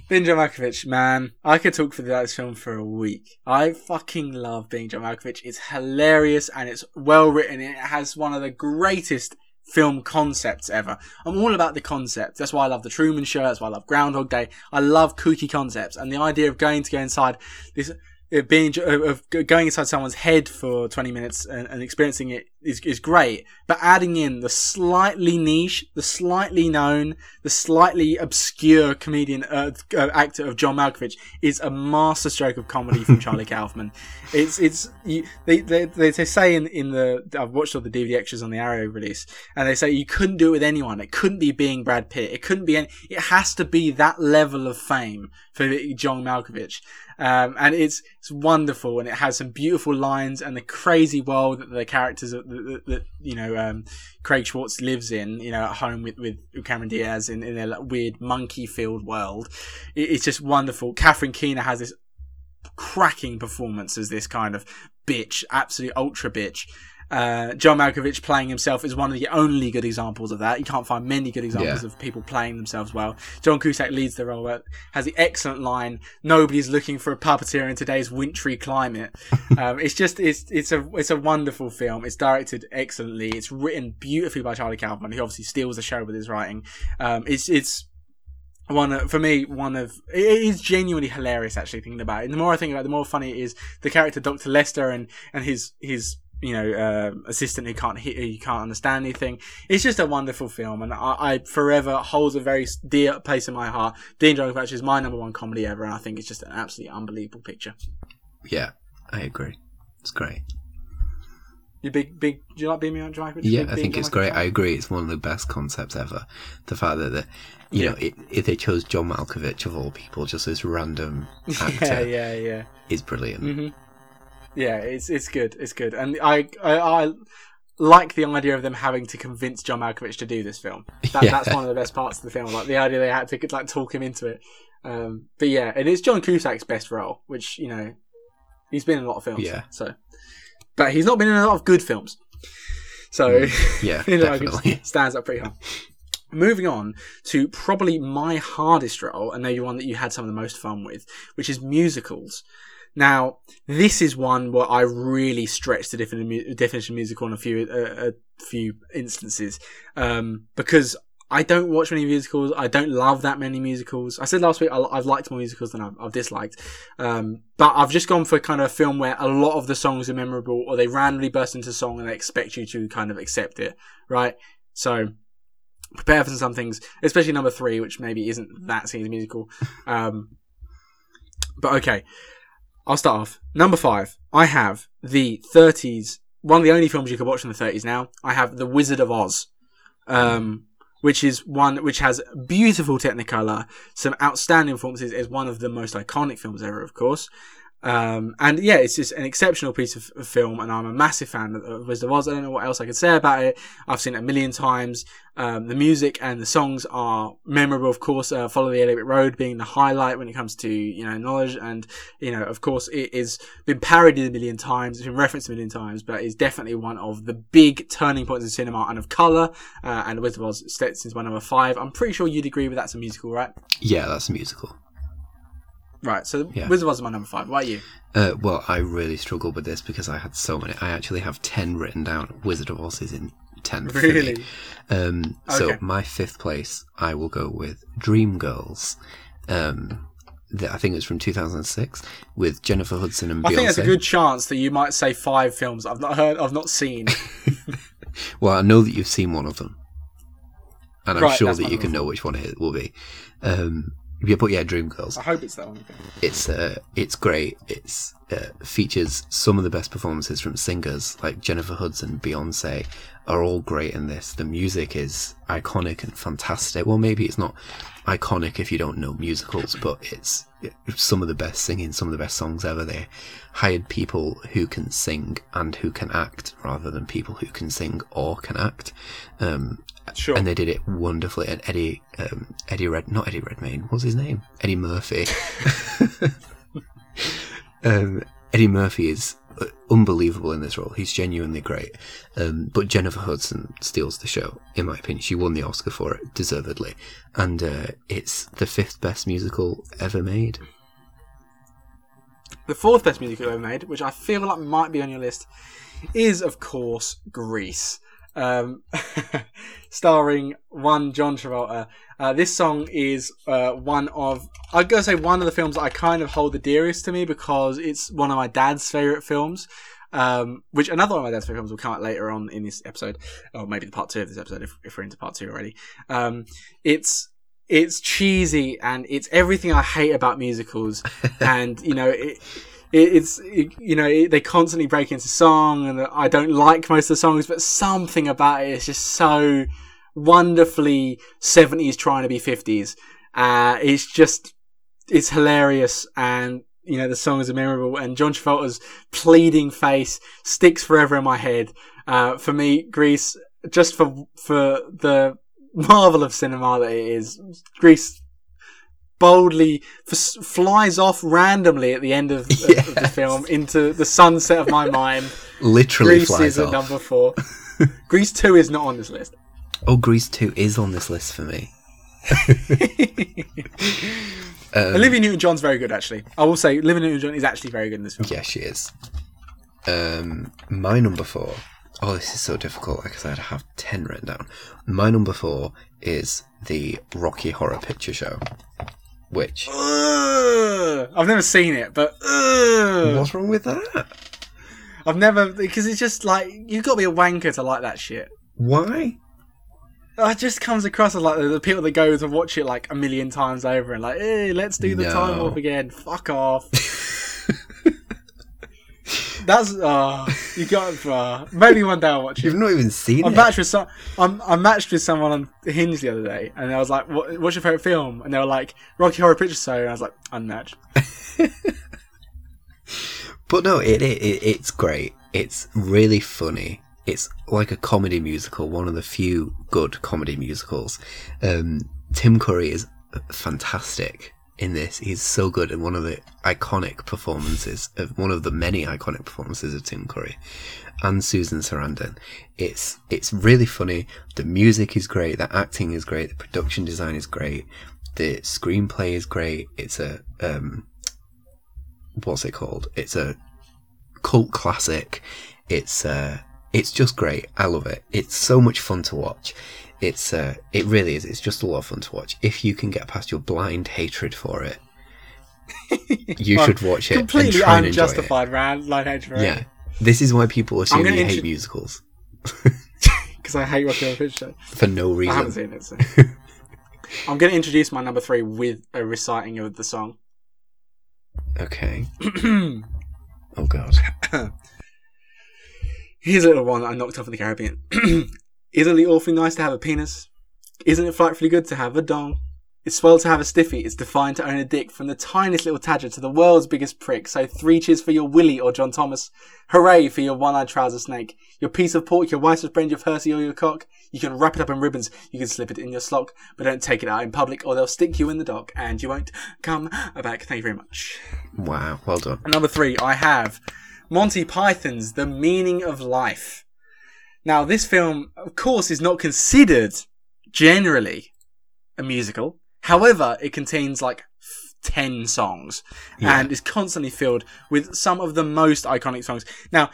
Being John Malkovich, man, I could talk for this film for a week. I fucking love Being John Malkovich. It's hilarious and it's well written. It has one of the greatest film concepts ever. I'm all about the concept. That's why I love The Truman Show. That's why I love Groundhog Day. I love kooky concepts, and the idea of going to go inside this, of being of going inside someone's head for twenty minutes and, and experiencing it is is great. But adding in the slightly niche, the slightly known, the slightly obscure comedian uh, uh, actor of John Malkovich is a masterstroke of comedy from Charlie Kaufman. It's it's you, they, they they they say in in the I've watched all the D V D extras on the Arrow release, and they say you couldn't do it with anyone. It couldn't be Being Brad Pitt. It couldn't be any. It has to be that level of fame for John Malkovich. Um, and it's it's wonderful, and it has some beautiful lines and the crazy world that the characters that, that, that you know um, Craig Schwartz lives in, you know, at home with with Cameron Diaz in, in their like, weird monkey field world. It, it's just wonderful. Catherine Keener has this cracking performance as this kind of bitch, absolute ultra bitch. Uh, John Malkovich playing himself is one of the only good examples of that. You can't find many good examples yeah. of people playing themselves well. John Cusack leads the role, but has the excellent line, "Nobody's looking for a puppeteer in today's wintry climate." um, it's just it's it's a it's a wonderful film. It's directed excellently. It's written beautifully by Charlie Kaufman, who obviously steals the show with his writing. Um, it's it's one of, for me, one of it is genuinely hilarious. Actually, thinking about it, the more I think about it, the more funny it is. The character Doctor Lester and and his his. you know, uh, assistant who can't hear, who can't understand anything. It's just a wonderful film, and I, I forever holds a very dear place in my heart. Dean John Malkovich is my number one comedy ever, and I think it's just an absolutely unbelievable picture. Yeah, I agree. It's great. You big, big. Do you like being on John Malkovich? Yeah, big, I think it's great. John? I agree. It's one of the best concepts ever. The fact that the, you yeah. know, it, if they chose John Malkovich of all people, just this random actor, yeah, yeah, yeah, is brilliant. Mm-hmm. Yeah, it's it's good, it's good, and I, I I like the idea of them having to convince John Malkovich to do this film. That, yeah. That's one of the best parts of the film, like the idea they had to like talk him into it. Um, but yeah, and it's John Cusack's best role, which, you know, he's been in a lot of films. Yeah. So, but he's not been in a lot of good films. So mm, yeah, you know, definitely stands up pretty high. Moving on to probably my hardest role, and maybe one that you had some of the most fun with, which is musicals. Now, this is one where I really stretched the definition of musical in a few a, a few instances, um, because I don't watch many musicals. I don't love that many musicals. I said last week I, I've liked more musicals than I've, I've disliked, um, but I've just gone for kind of a film where a lot of the songs are memorable, or they randomly burst into song and they expect you to kind of accept it, right? So prepare for some things, especially number three, which maybe isn't that seen as a musical, um, but okay. I'll start off. Number five, I have the thirties, one of the only films you can watch in the thirties now. I have The Wizard of Oz, um, which is one which has beautiful technicolor, some outstanding performances. It's one of the most iconic films ever, of course. Um, and yeah, it's just an exceptional piece of, of film, and I'm a massive fan of, of Wizard of Oz. I don't know what else I could say about it. I've seen it a million times. Um, the music and the songs are memorable, of course. Uh, Follow the Yellow Brick Road being the highlight when it comes to, you know, knowledge, and, you know, of course it is been parodied a million times, it's been referenced a million times, but it's definitely one of the big turning points in cinema and of colour. Uh, and The Wizard of Oz steps into my number five. I'm pretty sure you'd agree with that's a musical, right? Yeah, that's a musical. Right, so yeah. Wizard of Oz is my number five. Why are you? Uh, well, I really struggled with this because I had so many. I actually have ten written down. Wizard of Oz is in ten. Really? For me. Um, okay. So my fifth place, I will go with Dreamgirls. Um, that I think it was from two thousand six with Jennifer Hudson and I Beyonce. I think there's a good chance that you might say five films I've not heard, I've not seen. Well, I know that you've seen one of them, and I'm right, sure that you can know which one it will be. Um, Yeah, but yeah, Dreamgirls. I hope it's that one. It's uh, it's great. It's uh, features some of the best performances from singers like Jennifer Hudson, Beyonce, are all great in this. The music is iconic and fantastic. Well, maybe it's not iconic if you don't know musicals, but it's some of the best singing, some of the best songs ever. They hired people who can sing and who can act, rather than people who can sing or can act. Um, Sure. And they did it wonderfully. And Eddie, um, Eddie Red, not Eddie Redmayne. What's his name? Eddie Murphy. um, Eddie Murphy is unbelievable in this role. He's genuinely great. Um, but Jennifer Hudson steals the show, in my opinion. She won the Oscar for it, deservedly. And uh, it's the fifth best musical ever made. The fourth best musical ever made, which I feel like might be on your list, is, of course, Grease. Um, starring one John Travolta. Uh, this song is uh, one of, I'd go say one of the films that I kind of hold the dearest to me because it's one of my dad's favourite films, um, which another one of my dad's favourite films will come out later on in this episode, or maybe the part two of this episode if, if we're into part two already. Um, it's it's cheesy and it's everything I hate about musicals, and you know it. It's, you know, they constantly break into song, and I don't like most of the songs, but something about it is just so wonderfully seventies trying to be fifties. Uh, it's just, it's hilarious, and, you know, the songs are memorable, and John Travolta's pleading face sticks forever in my head. Uh, for me, Grease, just for, for the marvel of cinema that it is, Grease boldly f- flies off randomly at the end of, yes. of the film into the sunset of my mind. Literally Grease flies off. Grease is at number four. Grease two is not on this list. Oh, Grease two is on this list for me. um, Olivia Newton-John's very good, actually. I will say Olivia Newton-John is actually very good in this film. Yeah, she is. Um, my number four. Oh, this is so difficult because I have ten written down. My number four is the Rocky Horror Picture Show, which uh, I've never seen it, but uh, what's wrong with that? I've never, because it's just like, you've got to be a wanker to like that shit. Why? It just comes across as like the people that go to watch it like a million times over and like, hey, let's do the no. time warp again. Fuck off. That's uh you got uh, maybe one day I'll watch it. You've not even seen I it. Matched with some, I'm, I matched with someone on Hinge the other day, and I was like, what, "What's your favorite film?" And they were like, "Rocky Horror Picture Show." And I was like, "Unmatched." But no, it, it it it's great. It's really funny. It's like a comedy musical, one of the few good comedy musicals. Um, Tim Curry is fantastic in this. He's so good, and one of the iconic performances of one of the many iconic performances of Tim Curry and Susan Sarandon. It's it's really funny. The music is great. The acting is great. The production design is great. The screenplay is great. It's a um, what's it called? It's a cult classic. It's uh, it's just great. I love it. It's so much fun to watch. It's uh, it really is. It's just a lot of fun to watch. If you can get past your blind hatred for it, you should watch it. Completely and unjustified, man. Blind hatred. Yeah, this is why people assume you hate intru- musicals. Because I hate Rocky Horror Picture Show for no reason. I haven't seen it. So. I'm going to introduce my number three with a reciting of the song. Okay. Oh God. Here's a little one that I knocked off in the Caribbean. Isn't it awfully nice to have a penis? Isn't it frightfully good to have a dong? It's swell to have a stiffy. It's defined to own a dick from the tiniest little tadger to the world's biggest prick. So three cheers for your Willie or John Thomas. Hooray for your one-eyed trouser snake. Your piece of pork, your wife's friend, your Percy or your cock. You can wrap it up in ribbons. You can slip it in your sock. But don't take it out in public or they'll stick you in the dock. And you won't come back. Thank you very much. Wow, well done. And number three, I have Monty Python's The Meaning of Life. Now, this film, of course, is not considered generally a musical. However, it contains like ten songs yeah. and is constantly filled with some of the most iconic songs. Now,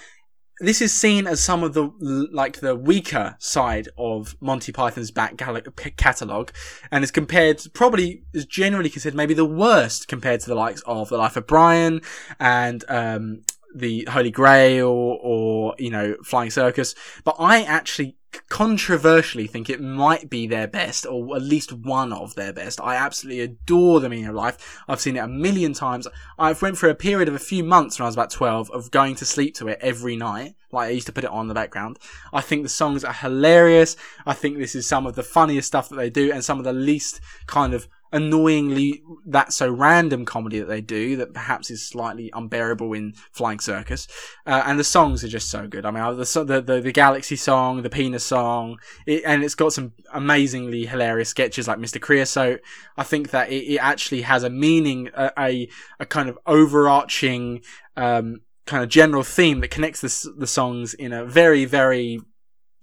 this is seen as some of the like the weaker side of Monty Python's back catalogue and is compared, probably is generally considered maybe the worst compared to the likes of The Life of Brian and... um The Holy Grail or, you know, Flying Circus. But I actually controversially think it might be their best, or at least one of their best. I absolutely adore The Meaning of Life. I've seen it a million times. I've went through a period of a few months when I was about twelve of going to sleep to it every night. Like, I used to put it on in the background. I think the songs are hilarious. I think this is some of the funniest stuff that they do and some of the least kind of annoyingly that's so random comedy that they do that perhaps is slightly unbearable in Flying Circus. Uh, and the songs are just so good. I mean, the, the, the, the Galaxy song, the Penis song, it, and it's got some amazingly hilarious sketches like Mister Creosote. I think that it, it actually has a meaning, a, a, a kind of overarching, um, kind of general theme that connects the, the songs in a very, very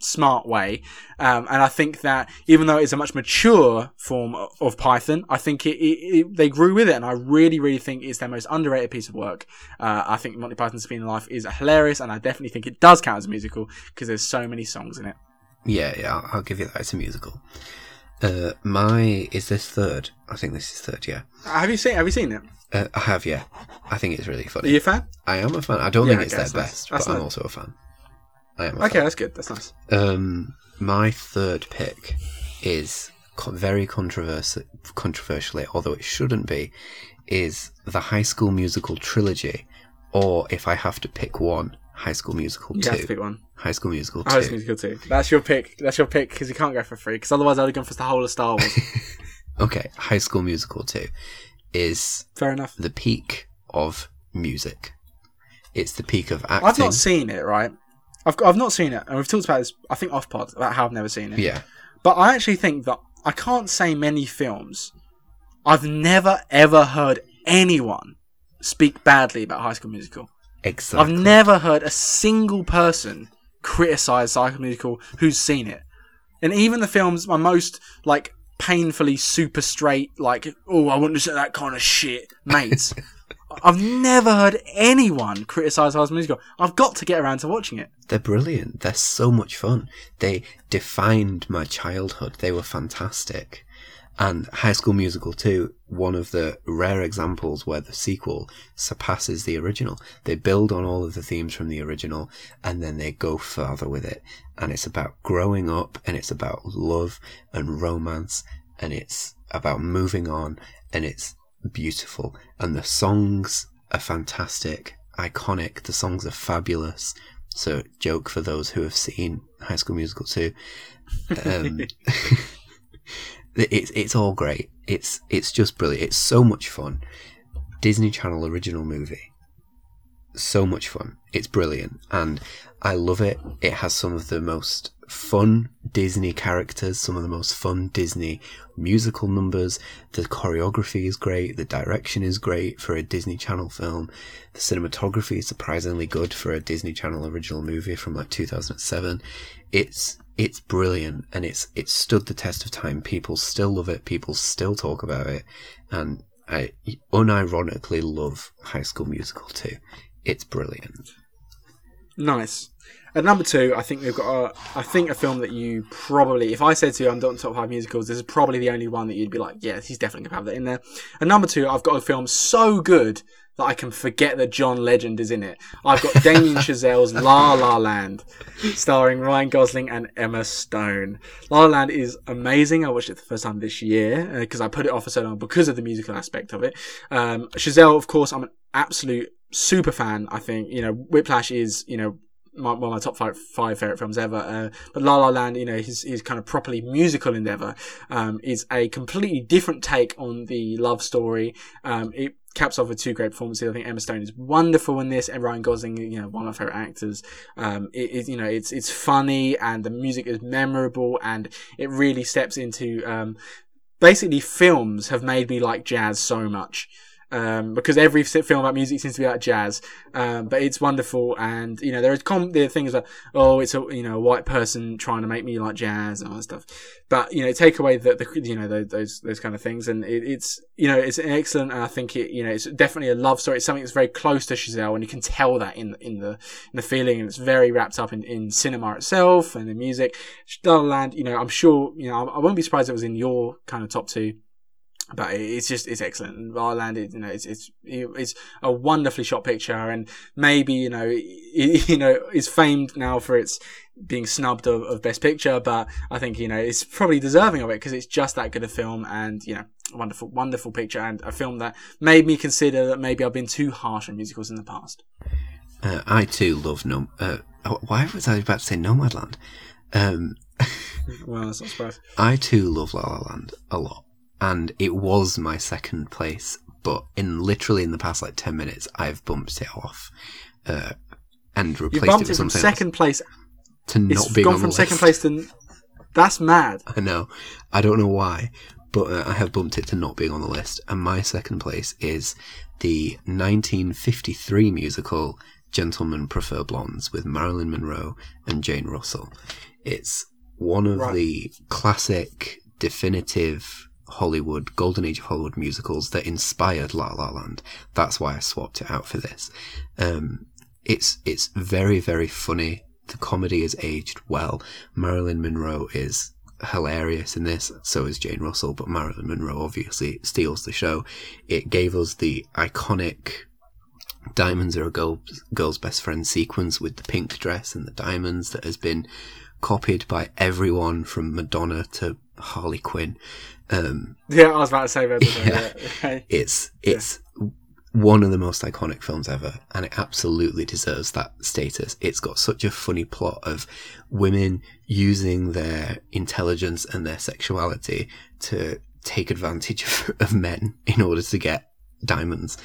smart way, um, and I think that even though it's a much mature form of, of Python, I think it, it, it, they grew with it, and I really, really think it's their most underrated piece of work. Uh, I think Monty Python's Meaning of Life is hilarious, and I definitely think it does count as a musical because there's so many songs in it. Yeah, yeah, I'll, I'll give you that. It's a musical. Uh, my is this third? I think this is third. Yeah. Have you seen? Have you seen it? Uh, I have. Yeah, I think it's really funny. Are you a fan? I am a fan. I don't yeah, think it's okay, their best, nice. but nice. I'm also a fan. Okay, fan. That's good. That's nice. Um, my third pick is con- very controversial, controversially, although it shouldn't be, is the High School Musical trilogy, or if I have to pick one, High School Musical you two. You have to pick one. High School Musical two. High School Musical two. That's your pick. That's your pick because you can't go for three. Because otherwise, I'd have gone for the whole of Star Wars. Okay, High School Musical two is fair enough. The peak of music. It's the peak of acting. I've not seen it, right? I've I've not seen it, and we've talked about this, I think, off-pod, about how I've never seen it. Yeah. But I actually think that I can't say many films I've never ever heard anyone speak badly about High School Musical. Exactly. I've never heard a single person criticize High School Musical who's seen it. And even the films, my most, like, painfully super straight, like, oh, I wouldn't say that kind of shit, mates. I've never heard anyone criticise High School Musical. I've got to get around to watching it. They're brilliant. They're so much fun. They defined my childhood. They were fantastic. And High School Musical two, one of the rare examples where the sequel surpasses the original. They build on all of the themes from the original, and then they go further with it. And it's about growing up, and it's about love and romance, and it's about moving on, and it's beautiful. And the songs are fantastic, iconic. The songs are fabulous. So, joke for those who have seen High School Musical two. Um... It's it's all great. It's it's just brilliant. It's so much fun. Disney Channel original movie. So much fun. It's brilliant, and I love it. It has some of the most fun Disney characters, some of the most fun Disney musical numbers. The choreography is great. The direction is great for a Disney Channel film. The cinematography is surprisingly good for a Disney Channel original movie from like two thousand seven. It's It's brilliant, and it's it's stood the test of time. People still love it. People still talk about it, and I unironically love High School Musical too. It's brilliant. Nice. At number two, I think we've got a, I think a film that you probably, if I said to you I'm done top five musicals, this is probably the only one that you'd be like, yeah, he's definitely gonna have that in there. At number two, I've got a film so good that I can forget that John Legend is in it. I've got Damien Chazelle's La La Land, starring Ryan Gosling and Emma Stone. La La Land is amazing. I watched it the first time this year because uh, I put it off for so long because of the musical aspect of it. Um, Chazelle, of course, I'm an absolute super fan. I think, you know, Whiplash is, you know, my, one of my top five, five favourite films ever. Uh, but La La Land, you know, his, his kind of properly musical endeavour um, is a completely different take on the love story. Um, it caps off with two great performances. I think Emma Stone is wonderful in this, and Ryan Gosling, you know, one of her actors. Um, it is, you know, it's, it's funny, and the music is memorable, and it really steps into, um, basically films have made me like jazz so much. Um, because every film about music seems to be like jazz, um, but it's wonderful. And you know, there is com- there are things like, oh, it's a you know a white person trying to make me like jazz and all that stuff. But you know, take away the, the you know the, those those kind of things, and it, it's you know it's an excellent. And I think it you know it's definitely a love story. It's something that's very close to Chazelle, and you can tell that in in the in the feeling. And it's very wrapped up in, in cinema itself and the music. La La Land, you know, I'm sure you know I, I won't be surprised if it was in your kind of top two. But it's just, it's excellent. La La Land, you know, it's, it's, it's a wonderfully shot picture, and maybe, you know, it, you know, it's famed now for its being snubbed of, of Best Picture, but I think, you know, it's probably deserving of it because it's just that good a film, and, you know, a wonderful, wonderful picture, and a film that made me consider that maybe I've been too harsh on musicals in the past. Uh, I too love Nom, uh, why was I about to say Nomadland? Um, well, that's not surprising. I too love La La Land a lot. And it was my second place, but in literally in the past like ten minutes, I've bumped it off uh, and replaced it with something. You bumped it from second place to not being on the list. It's gone from second place to. That's mad. I know. I don't know why, but uh, I have bumped it to not being on the list. And my second place is the nineteen fifty-three musical Gentlemen Prefer Blondes with Marilyn Monroe and Jane Russell. It's one of right. the classic, definitive Hollywood, golden age of Hollywood musicals that inspired La La Land. That's why I swapped it out for this. Um, it's it's very, very funny. The comedy is aged well. Marilyn Monroe is hilarious in this, so is Jane Russell, but Marilyn Monroe obviously steals the show. It gave us the iconic Diamonds Are a Girl, Girl's Best Friend sequence with the pink dress and the diamonds that has been copied by everyone from Madonna to Harley Quinn. Um, yeah, I was about to say that. Yeah, yeah. It's it's yeah. one of the most iconic films ever, and it absolutely deserves that status. It's got such a funny plot of women using their intelligence and their sexuality to take advantage of, of men in order to get diamonds,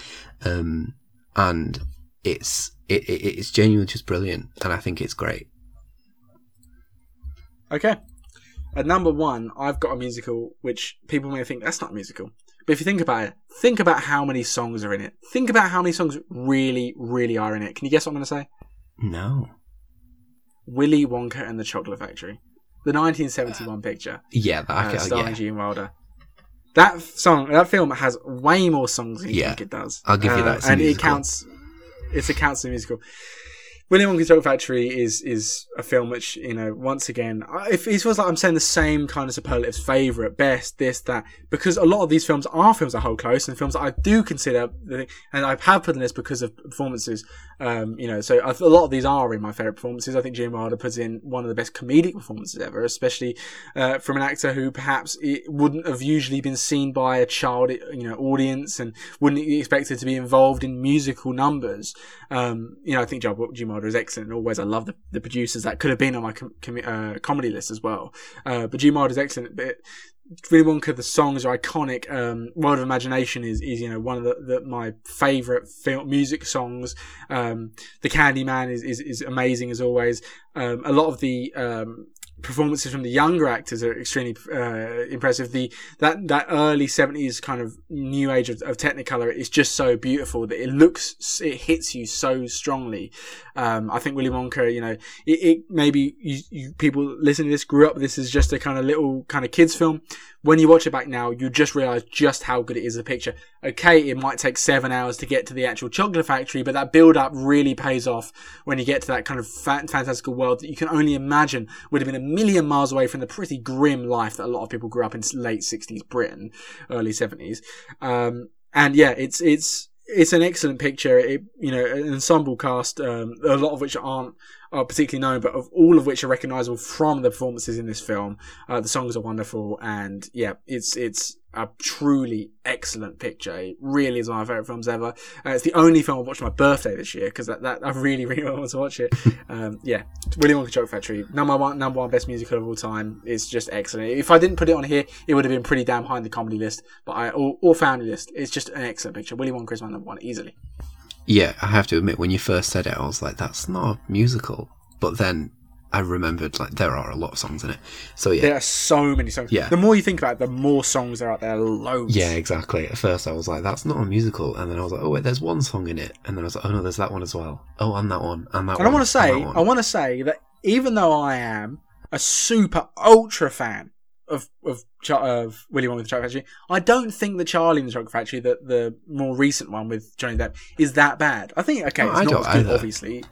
um, and it's it, it it's genuinely just brilliant, and I think it's great. Okay. At number one, I've got a musical which people may think that's not a musical, But if you think about it, think about how many songs are in it. Think about how many songs really, really are in it. Can you guess what I'm going to say? No. Willy Wonka and the Chocolate Factory. The nineteen seventy-one uh, picture. Yeah, that uh, starring yeah. Gene Wilder. That song, that film has way more songs than you yeah, think it does. I'll give you that. Uh, and musical. it counts. It's a counts as a musical. Willy Wonka's Chocolate Factory is is a film which, you know, once again, if it feels like I'm saying the same kind of superlatives, favourite, best, this, that, because a lot of these films are films I hold close and films that I do consider, and I have put in this because of performances, um, you know, so a lot of these are in my favourite performances. I think Gene Wilder puts in one of the best comedic performances ever, especially uh, from an actor who perhaps it wouldn't have usually been seen by a child, you know, audience, and wouldn't be expected to be involved in musical numbers. Um, you know, I think Gene Wilder is excellent, and always I love the, the producers that could have been on my com- com- uh, comedy list as well. Uh, but Gene Wilder is excellent. But Willy Wonka, the songs are iconic. Um, World of Imagination is, is you know one of the, the my favourite film music songs. Um, the Candyman is, is is amazing as always. Um, a lot of the um, performances from the younger actors are extremely uh, impressive. The that that early seventies kind of new age of, of Technicolor is just so beautiful that it looks it hits you so strongly. Um, I think Willy Wonka, you know, it, it maybe you, you people listening to this grew up. This is just a kind of little kind of kids film. When you watch it back now, you just realise just how good it is as a picture. Okay, it might take seven hours to get to the actual Chocolate Factory, but that build-up really pays off when you get to that kind of fa- fantastical world that you can only imagine would have been a million miles away from the pretty grim life that a lot of people grew up in late sixties Britain, early seventies. Um, and yeah, it's it's it's an excellent picture. It, you know, an ensemble cast, um, a lot of which aren't are particularly known, but of all of which are recognisable from the performances in this film. Uh, the songs are wonderful, and yeah, it's it's a truly excellent picture. It really is one of my favourite films ever. Uh, it's the only film I watched on my birthday this year, because that, that I really, really want to watch it. Um, yeah, Willy Wonka Chocolate Factory, number one, number one best musical of all time. It's just excellent. If I didn't put it on here, it would have been pretty damn high in the comedy list, but I or, or family list. It's just an excellent picture. Willy Wonka is my number one, easily. Yeah, I have to admit, when you first said it, I was like, that's not a musical. But then I remembered, like, there are a lot of songs in it. So, yeah. There are so many songs. Yeah. The more you think about it, the more songs are out there, loads. Yeah, exactly. At first I was like, that's not a musical. And then I was like, oh, wait, there's one song in it. And then I was like, oh, no, there's that one as well. Oh, and that one, and that and one. And I want to say, I want to say that even though I am a super ultra fan of of of Willy Wonka and the Chocolate Factory, I don't think the Charlie and the Chocolate Factory, the, the more recent one with Johnny Depp, is that bad. I think okay, no, it's I not as good, obviously.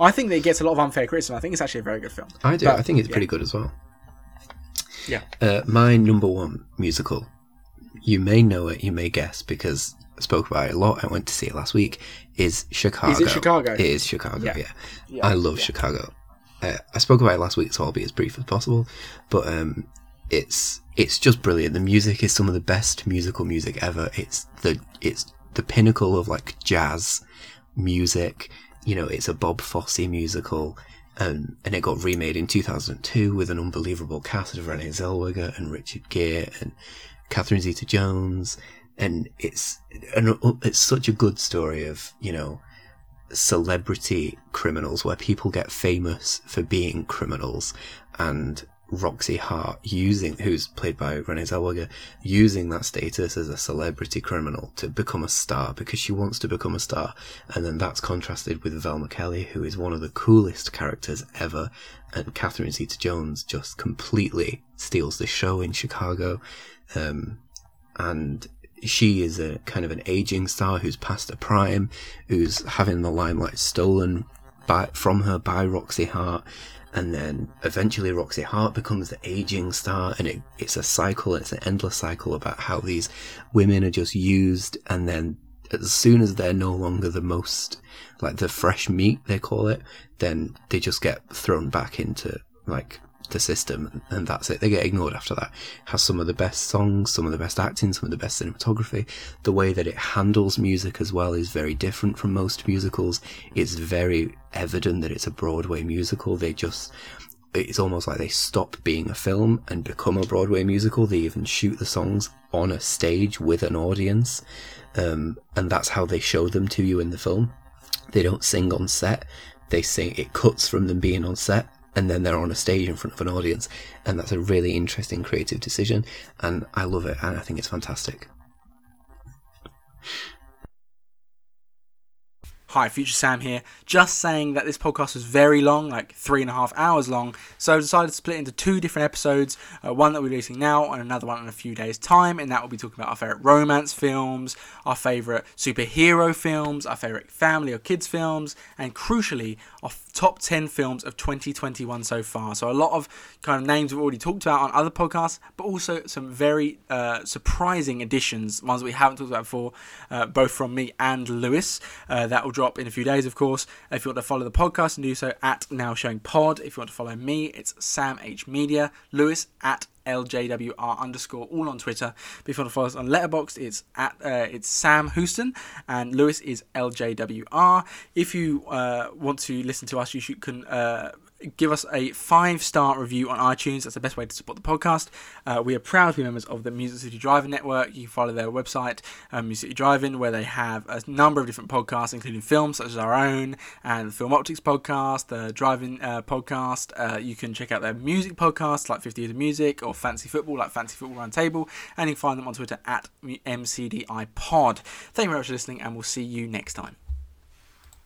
I think that it gets a lot of unfair criticism. I think it's actually a very good film. I do. But, I think it's yeah. pretty good as well. Yeah. Uh, my number one musical. You may know it. You may guess because I spoke about it a lot. I went to see it last week. Is Chicago? Is it Chicago? It is Chicago. Yeah. yeah. yeah. I love yeah. Chicago. Uh, I spoke about it last week, so I'll be as brief as possible. But um. It's it's just brilliant. The music is some of the best musical music ever. It's the it's the pinnacle of like jazz music. You know, it's a Bob Fosse musical, um, and it got remade in two thousand two with an unbelievable cast of Renee Zellweger and Richard Gere and Catherine Zeta-Jones. And it's an, it's such a good story of, you know, celebrity criminals where people get famous for being criminals, and Roxy Hart, using who's played by Renee Zellweger, using that status as a celebrity criminal to become a star because she wants to become a star. And then that's contrasted with Velma Kelly, who is one of the coolest characters ever, and Catherine Zeta-Jones just completely steals the show in Chicago. Um, and she is a kind of an aging star who's past a prime, who's having the limelight stolen by, from her by Roxy Hart. And then eventually Roxy Hart becomes the aging star, and it, it's a cycle, it's an endless cycle about how these women are just used, and then as soon as they're no longer the most, like the fresh meat, they call it, then they just get thrown back into, like, the system, and that's it. They get ignored after that. It has some of the best songs, some of the best acting, some of the best cinematography. The way that it handles music as well is very different from most musicals. It's very evident that it's a Broadway musical. They just, it's almost like they stop being a film and become a Broadway musical. They even shoot the songs on a stage with an audience, um, and that's how they show them to you in the film. They don't sing on set. They sing, it cuts from them being on set, and then they're on a stage in front of an audience, and that's a really interesting creative decision, and I love it, and I think it's fantastic. Hi, Future Sam here. Just saying that this podcast was very long, like three and a half hours long, so I decided to split into two different episodes, uh, one that we're releasing now and another one in a few days' time, and that will be talking about our favourite romance films, our favourite superhero films, our favourite family or kids films, and crucially, our top ten films of twenty twenty-one so far. So a lot of kind of names we've already talked about on other podcasts, but also some very uh, surprising additions, ones that we haven't talked about before, uh, both from me and Lewis. Uh, that will drop in a few days, of course. If you want to follow the podcast, and do so at Now Showing Pod. If you want to follow me, it's Sam H Media. Lewis at L J W R underscore all on Twitter. But if you want to follow us on Letterboxd, it's at uh, it's Sam Houston, and Lewis is L J W R. If you uh, want to listen to us, you should, can uh, give us a five-star review on iTunes. That's the best way to support the podcast. Uh, we are proud to be members of the Music City Driving Network. You can follow their website, um, Music City Driving, where they have a number of different podcasts, including films such as our own, and the Film Optics podcast, the Driving uh, podcast. Uh, you can check out their music podcasts, like fifty years of Music, or Fancy Football, like Fancy Football Roundtable, and you can find them on Twitter at M C D I Pod. Thank you very much for listening, and we'll see you next time.